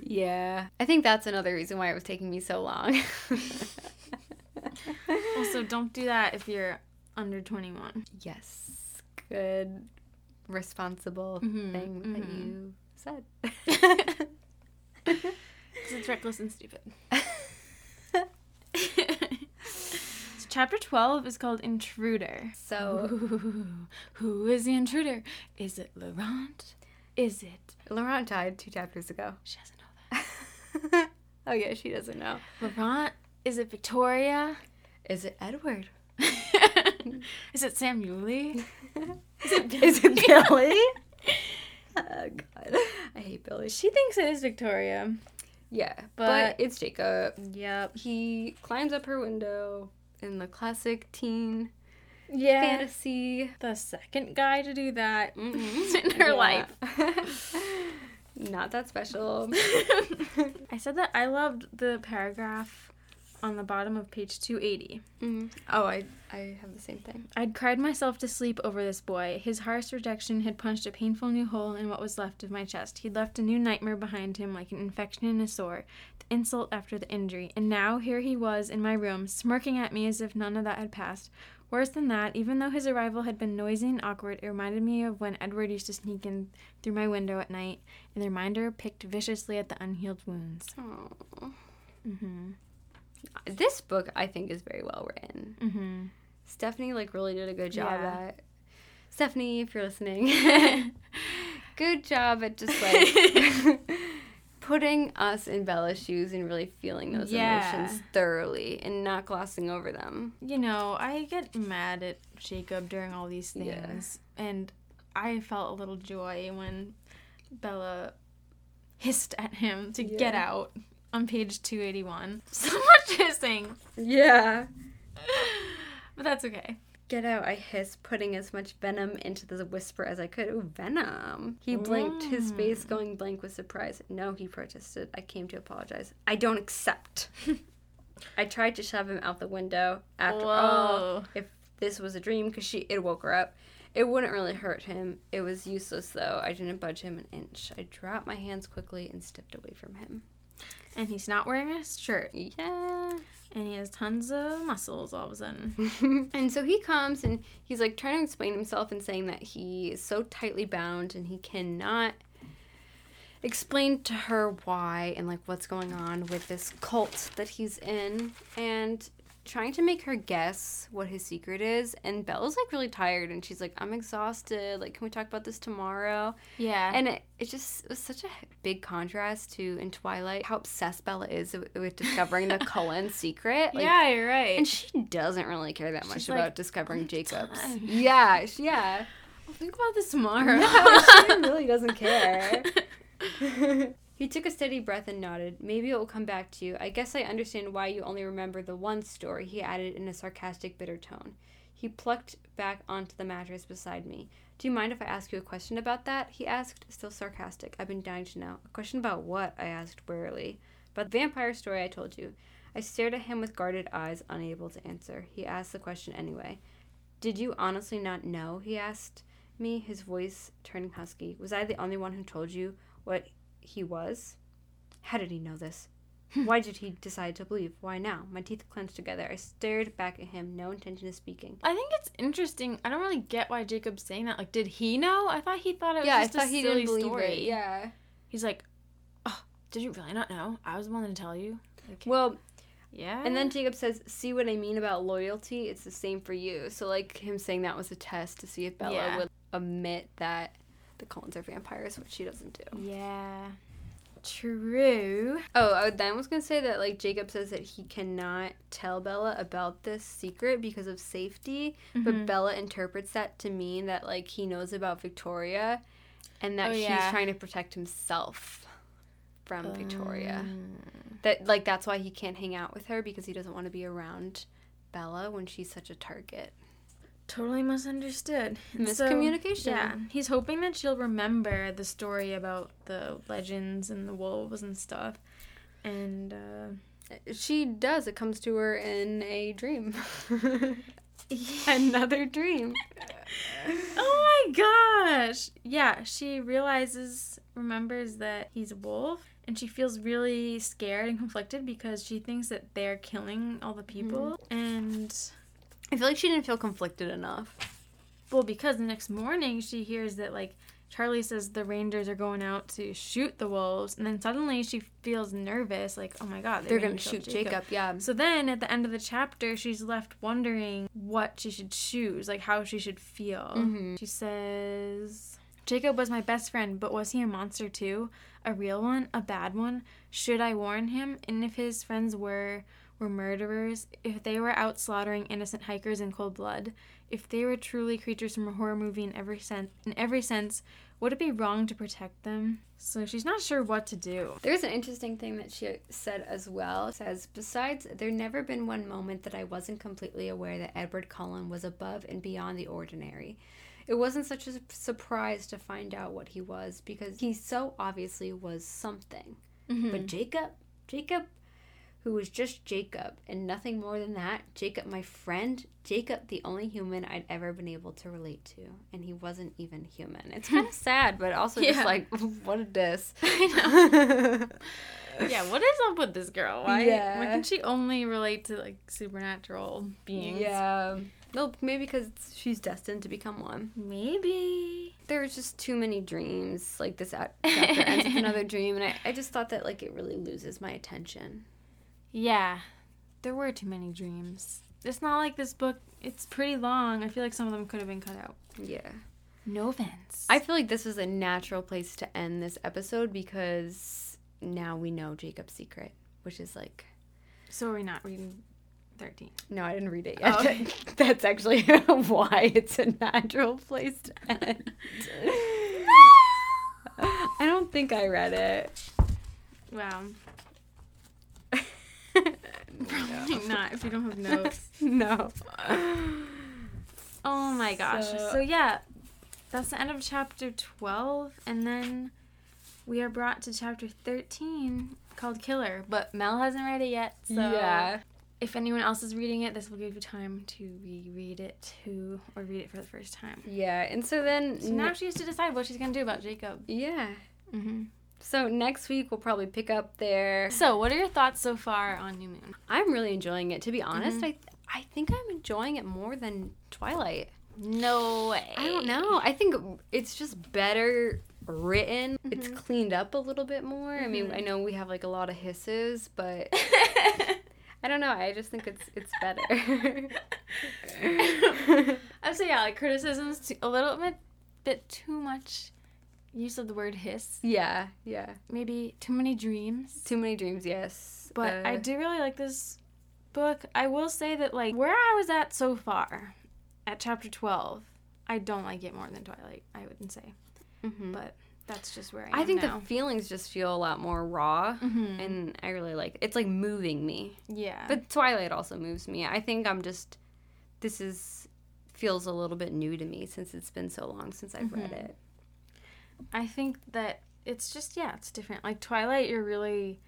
Yeah. I think that's another reason why it was taking me so long. Also, don't do that if you're under twenty-one. Yes. Good, responsible mm-hmm. thing mm-hmm. that you said. Because it's reckless and stupid. So chapter twelve is called Intruder. So, ooh, who is the intruder? Is it Laurent? Is it? Laurent died two chapters ago. She doesn't know that. Oh, yeah, she doesn't know. Laurent? Is it Victoria? Is it Edward? Is it Sam Uley? Is it Billy? Is it Billy? Oh, God. I hate Billy. She thinks it is Victoria. Yeah, but, but it's Jacob. Yep. He climbs up her window in the classic teen yeah. fantasy. The second guy to do that mm-hmm. in her yeah. life. Not that special. I said that I loved the paragraph on the bottom of page two eighty. Mm-hmm. Oh, I I have the same thing. I'd cried myself to sleep over this boy. His harsh rejection had punched a painful new hole in what was left of my chest. He'd left a new nightmare behind him like an infection in a sore, the insult after the injury. And now here he was in my room, smirking at me as if none of that had passed. Worse than that, even though his arrival had been noisy and awkward, it reminded me of when Edward used to sneak in through my window at night, and the reminder picked viciously at the unhealed wounds. Aww. Mm-hmm. This book, I think, is very well written. Mm-hmm. Stephanie, like, really did a good job yeah. at... Stephanie, if you're listening, good job at just, like, putting us in Bella's shoes and really feeling those yeah. emotions thoroughly and not glossing over them. You know, I get mad at Jacob during all these things, yeah. and I felt a little joy when Bella hissed at him to yeah. get out. On page two eighty-one. So much hissing. Yeah. But that's okay. Get out, I hissed, putting as much venom into the whisper as I could. Ooh, venom. He blinked, mm. his face going blank with surprise. No, he protested. I came to apologize. I don't accept. I tried to shove him out the window. After Whoa. all, if this was a dream, because she it woke her up. It wouldn't really hurt him. It was useless, though. I didn't budge him an inch. I dropped my hands quickly and stepped away from him. And he's not wearing a shirt. Yeah. And he has tons of muscles all of a sudden. And so he comes and he's, like, trying to explain himself and saying that he is so tightly bound and he cannot explain to her why and, like, what's going on with this cult that he's in. And trying to make her guess what his secret is. And Bella's, like, really tired and she's like, I'm exhausted. Like, can we talk about this tomorrow? Yeah. And it, it just was such a big contrast to, in Twilight, how obsessed Bella is with, with discovering the Cullen secret. Like, yeah, you're right. And she doesn't really care that much she's about like, discovering Jacob's. Time. Yeah, she, yeah. I'll think about this tomorrow. No, she really doesn't care. He took a steady breath and nodded. Maybe it will come back to you. I guess I understand why you only remember the one story, he added in a sarcastic, bitter tone. He plucked back onto the mattress beside me. Do you mind if I ask you a question about that? He asked, still sarcastic. I've been dying to know. A question about what? I asked wearily. About the vampire story I told you. I stared at him with guarded eyes, unable to answer. He asked the question anyway. Did you honestly not know? He asked me, his voice turning husky. Was I the only one who told you what... he was? How did he know this? Why did he decide to believe? Why now? My teeth clenched together. I stared back at him, no intention of speaking. I think it's interesting. I don't really get why Jacob's saying that. Like, did he know? I thought he thought it was yeah, just I a he silly didn't story. It. Yeah. He's like, oh, did you really not know? I was the one to tell you. Like, well, yeah. And then Jacob says, see what I mean about loyalty? It's the same for you. So, like, him saying that was a test to see if Bella yeah. would admit that the Cullens are vampires, which she doesn't do. Yeah. True. Oh, I then was going to say that, like, Jacob says that he cannot tell Bella about this secret because of safety, mm-hmm. but Bella interprets that to mean that, like, he knows about Victoria and that oh, he's yeah. trying to protect himself from um. Victoria. That, like, that's why he can't hang out with her because he doesn't want to be around Bella when she's such a target. Totally misunderstood. And miscommunication. So, yeah. He's hoping that she'll remember the story about the legends and the wolves and stuff. And uh, she does. It comes to her in a dream. Another dream. Oh my gosh. Yeah, she realizes, remembers that he's a wolf. And she feels really scared and conflicted because she thinks that they're killing all the people. Mm-hmm. And... I feel like she didn't feel conflicted enough. Well, because the next morning she hears that, like, Charlie says the rangers are going out to shoot the wolves, and then suddenly she feels nervous, like, oh my god, they're, they're going to shoot Jacob. Jacob. Yeah. So then at the end of the chapter, she's left wondering what she should choose, like how she should feel. Mm-hmm. She says, Jacob was my best friend, but was he a monster too? A real one? A bad one? Should I warn him? And if his friends were... were murderers, if they were out slaughtering innocent hikers in cold blood, if they were truly creatures from a horror movie in every sense, in every sense, would it be wrong to protect them? So she's not sure what to do. There's an interesting thing that she said as well. It says, besides, there never been one moment that I wasn't completely aware that Edward Cullen was above and beyond the ordinary. It wasn't such a surprise to find out what he was, because he so obviously was something. Mm-hmm. But Jacob, Jacob, who was just Jacob, and nothing more than that, Jacob, my friend, Jacob, the only human I'd ever been able to relate to, and he wasn't even human. It's kind of sad, but also yeah. just like, what a diss. I know. Yeah, what is up with this girl? Why, yeah. why can she only relate to, like, supernatural beings? Yeah. Well, maybe because she's destined to become one. Maybe. There's just too many dreams. Like, this chapter ends with another dream, and I, I just thought that, like, it really loses my attention. Yeah. There were too many dreams. It's not like this book, it's pretty long. I feel like some of them could have been cut out. Yeah. No offense. I feel like this was a natural place to end this episode because now we know Jacob's secret, which is like... So are we not reading... thirteen. No, I didn't read it yet. Oh. That's actually why it's a natural place to end. I don't think I read it. Wow. Probably no. Not if you don't have notes. No. Oh my gosh. So, so yeah, that's the end of chapter twelve, and then we are brought to chapter thirteen called Killer, but Mel hasn't read it yet, so... Yeah. If anyone else is reading it, this will give you time to reread it too, or read it for the first time. Yeah, and so then... So now she has to decide what she's going to do about Jacob. Yeah. Mm-hmm. So next week, we'll probably pick up there. So what are your thoughts so far on New Moon? I'm really enjoying it. To be honest, mm-hmm. I th- I think I'm enjoying it more than Twilight. No way. I don't know. I think it's just better... written. Mm-hmm. It's cleaned up a little bit more. Mm-hmm. I mean, I know we have like a lot of hisses, but I don't know. I just think it's it's better. I'd say yeah, like criticisms too, a little bit, bit too much use of the word hiss. Yeah, yeah. Maybe too many dreams. Too many dreams, yes. But uh, I do really like this book. I will say that like where I was at so far at chapter twelve, I don't like it more than Twilight, I wouldn't say. Mm-hmm. But that's just where I am I think now. The feelings just feel a lot more raw, mm-hmm. and I really like it. It's, like, moving me. Yeah. But Twilight also moves me. I think I'm just, this is, feels a little bit new to me since it's been so long since I've mm-hmm. read it. I think that it's just, yeah, it's different. Like, Twilight, you're really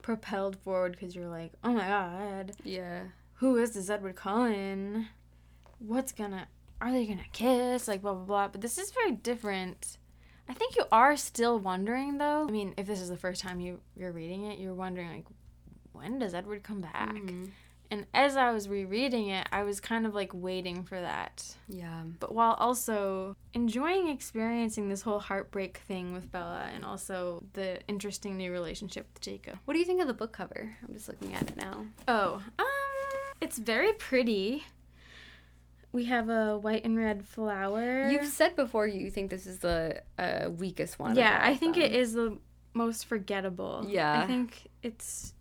propelled forward because you're like, oh, my God. Yeah. Who is this Edward Cullen? What's gonna, are they gonna kiss? Like, blah, blah, blah. But this is very different. I think you are still wondering, though. I mean, if this is the first time you, you're reading it, you're wondering, like, when does Edward come back? Mm-hmm. And as I was rereading it, I was kind of, like, waiting for that. Yeah. But while also enjoying experiencing this whole heartbreak thing with Bella and also the interesting new relationship with Jacob. What do you think of the book cover? I'm just looking at it now. Oh. Um, it's very pretty. We have a white and red flower. You've said before you think this is the uh, weakest one. Yeah, I think them. It is the most forgettable. Yeah. I think it's,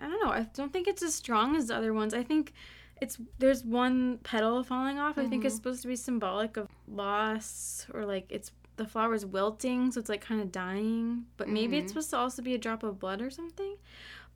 I don't know, I don't think it's as strong as the other ones. I think it's, there's one petal falling off. Mm-hmm. I think it's supposed to be symbolic of loss, or like it's, the flower's wilting, so it's like kind of dying. But maybe mm-hmm. it's supposed to also be a drop of blood or something.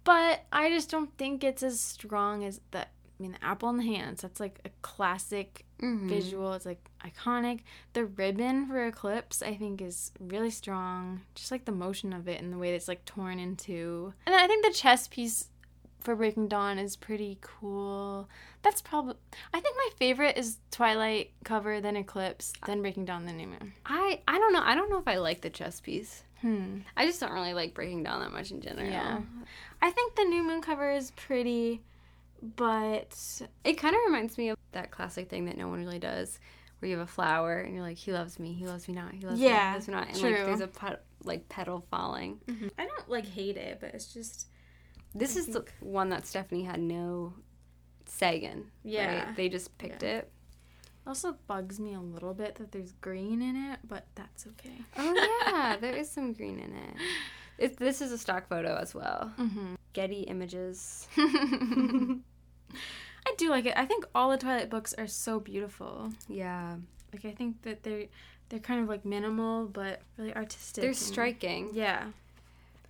But I just don't think it's as strong as the I mean, the apple in the hands, that's, like, a classic mm-hmm. visual. It's, like, iconic. The ribbon for Eclipse, I think, is really strong. Just, like, the motion of it and the way that it's, like, torn into. And then I think the chess piece for Breaking Dawn is pretty cool. That's probably... I think my favorite is Twilight cover, then Eclipse, then Breaking Dawn, then New Moon. I, I don't know. I don't know if I like the chess piece. Hmm. I just don't really like Breaking Dawn that much in general. Yeah. I think the New Moon cover is pretty... But it kind of reminds me of that classic thing that no one really does, where you have a flower and you're like, he loves me, he loves me not, he loves yeah, me, he loves me not. And true. Like there's a pet, like petal falling. Mm-hmm. I don't like hate it, but it's just. This I is think... the one that Stephanie had no say in. Yeah. Right? They just picked yeah. it. Also bugs me a little bit that there's green in it, but that's okay. Oh, yeah, there is some green in it. It this is a stock photo as well. Mm-hmm. Getty Images. I do like it. I think all the Twilight books are so beautiful. Yeah. Like, I think that they're, they're kind of, like, minimal, but really artistic. They're striking. Yeah.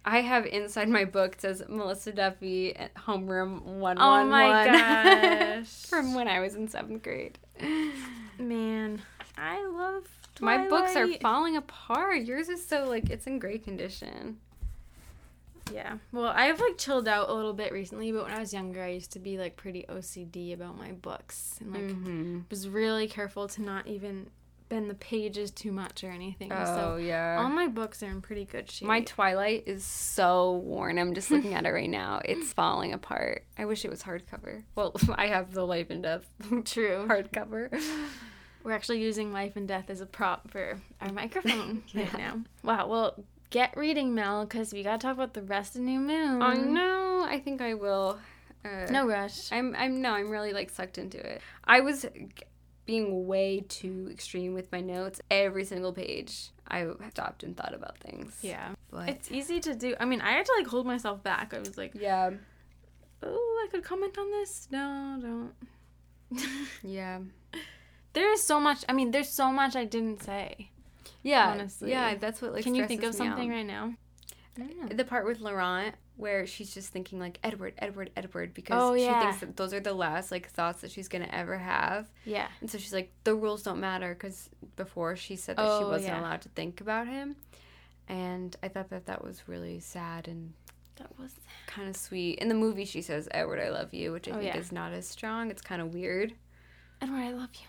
I have inside my book, it says, Melissa Duffy, at homeroom one one one. Oh, my gosh. From when I was in seventh grade. Man. I love Twilight. My books are falling apart. Yours is so, like, it's in great condition. Yeah. Well, I've, like, chilled out a little bit recently, but when I was younger, I used to be, like, pretty O C D about my books. And, like, mm-hmm. was really careful to not even bend the pages too much or anything. Oh, so yeah. All my books are in pretty good shape. My Twilight is so worn. I'm just looking at it right now. It's falling apart. I wish it was hardcover. Well, I have the Life and Death. True. Hardcover. We're actually using Life and Death as a prop for our microphone yeah. right now. Wow. Well, get reading, Mel, because we gotta talk about the rest of New Moon. Oh no, I think I will. Uh, no rush. I'm. I'm. No, I'm really like sucked into it. I was being way too extreme with my notes. Every single page, I stopped and thought about things. Yeah, but it's easy to do. I mean, I had to like hold myself back. I was like, yeah. Oh, I could comment on this. No, don't. yeah. There is so much. I mean, there's so much I didn't say. Yeah, honestly. Yeah, that's what, like, can you think of something out. Right now? I don't know. The part with Laurent where she's just thinking, like, Edward, Edward, Edward, because oh, yeah. she thinks that those are the last, like, thoughts that she's going to ever have. Yeah. And so she's like, the rules don't matter, because before she said that oh, she wasn't yeah. allowed to think about him. And I thought that that was really sad and that was kind of sweet. In the movie, she says, Edward, I love you, which I oh, think yeah. is not as strong. It's kind of weird. Edward, I love you.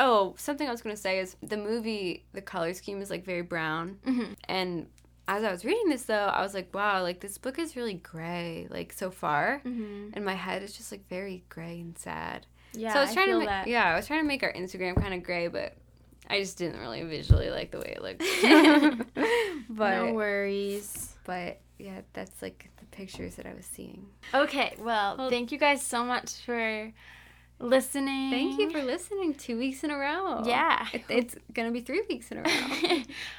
Oh, something I was going to say is the movie, the color scheme is, like, very brown. Mm-hmm. And as I was reading this, though, I was like, wow, like, this book is really gray, like, so far. Mm-hmm. And my head is just, like, very gray and sad. Yeah, so I, was trying I feel to ma- that. Yeah, I was trying to make our Instagram kind of gray, but I just didn't really visually like the way it looked. but, no worries. But, yeah, that's, like, the pictures that I was seeing. Okay, well, well thank you guys so much for... listening. Thank you for listening two weeks in a row. Yeah. It, it's going to be three weeks in a row.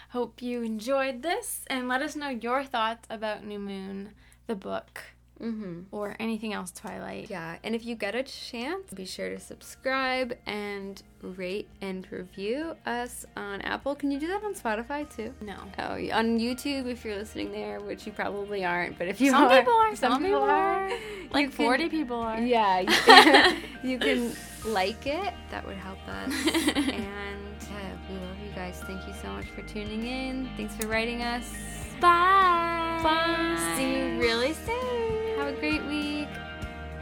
Hope you enjoyed this, and let us know your thoughts about New Moon, the book, mm-hmm. or anything else Twilight. Yeah, and if you get a chance, be sure to subscribe and rate and review us on Apple. Can you do that on Spotify, too? No. Oh, on YouTube, if you're listening there, which you probably aren't, but if you some are... Some people are. Some, some people are. Like, can, forty people are. Yeah. You can, you can like it. That would help us. And uh, we love you guys. Thank you so much for tuning in. Thanks for writing us. Bye. Bye. See you really soon. Have a great week.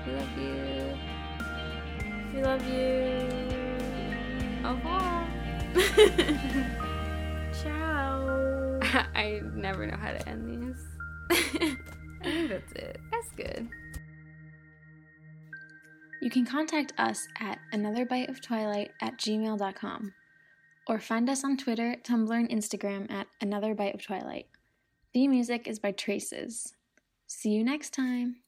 We love you. We love you. Au revoir. Ciao. I never know how to end these. I think that's it. That's good. You can contact us at anotherbiteoftwilight at gmail dot com or find us on Twitter, Tumblr, and Instagram at anotherbiteoftwilight. The music is by Traces. See you next time.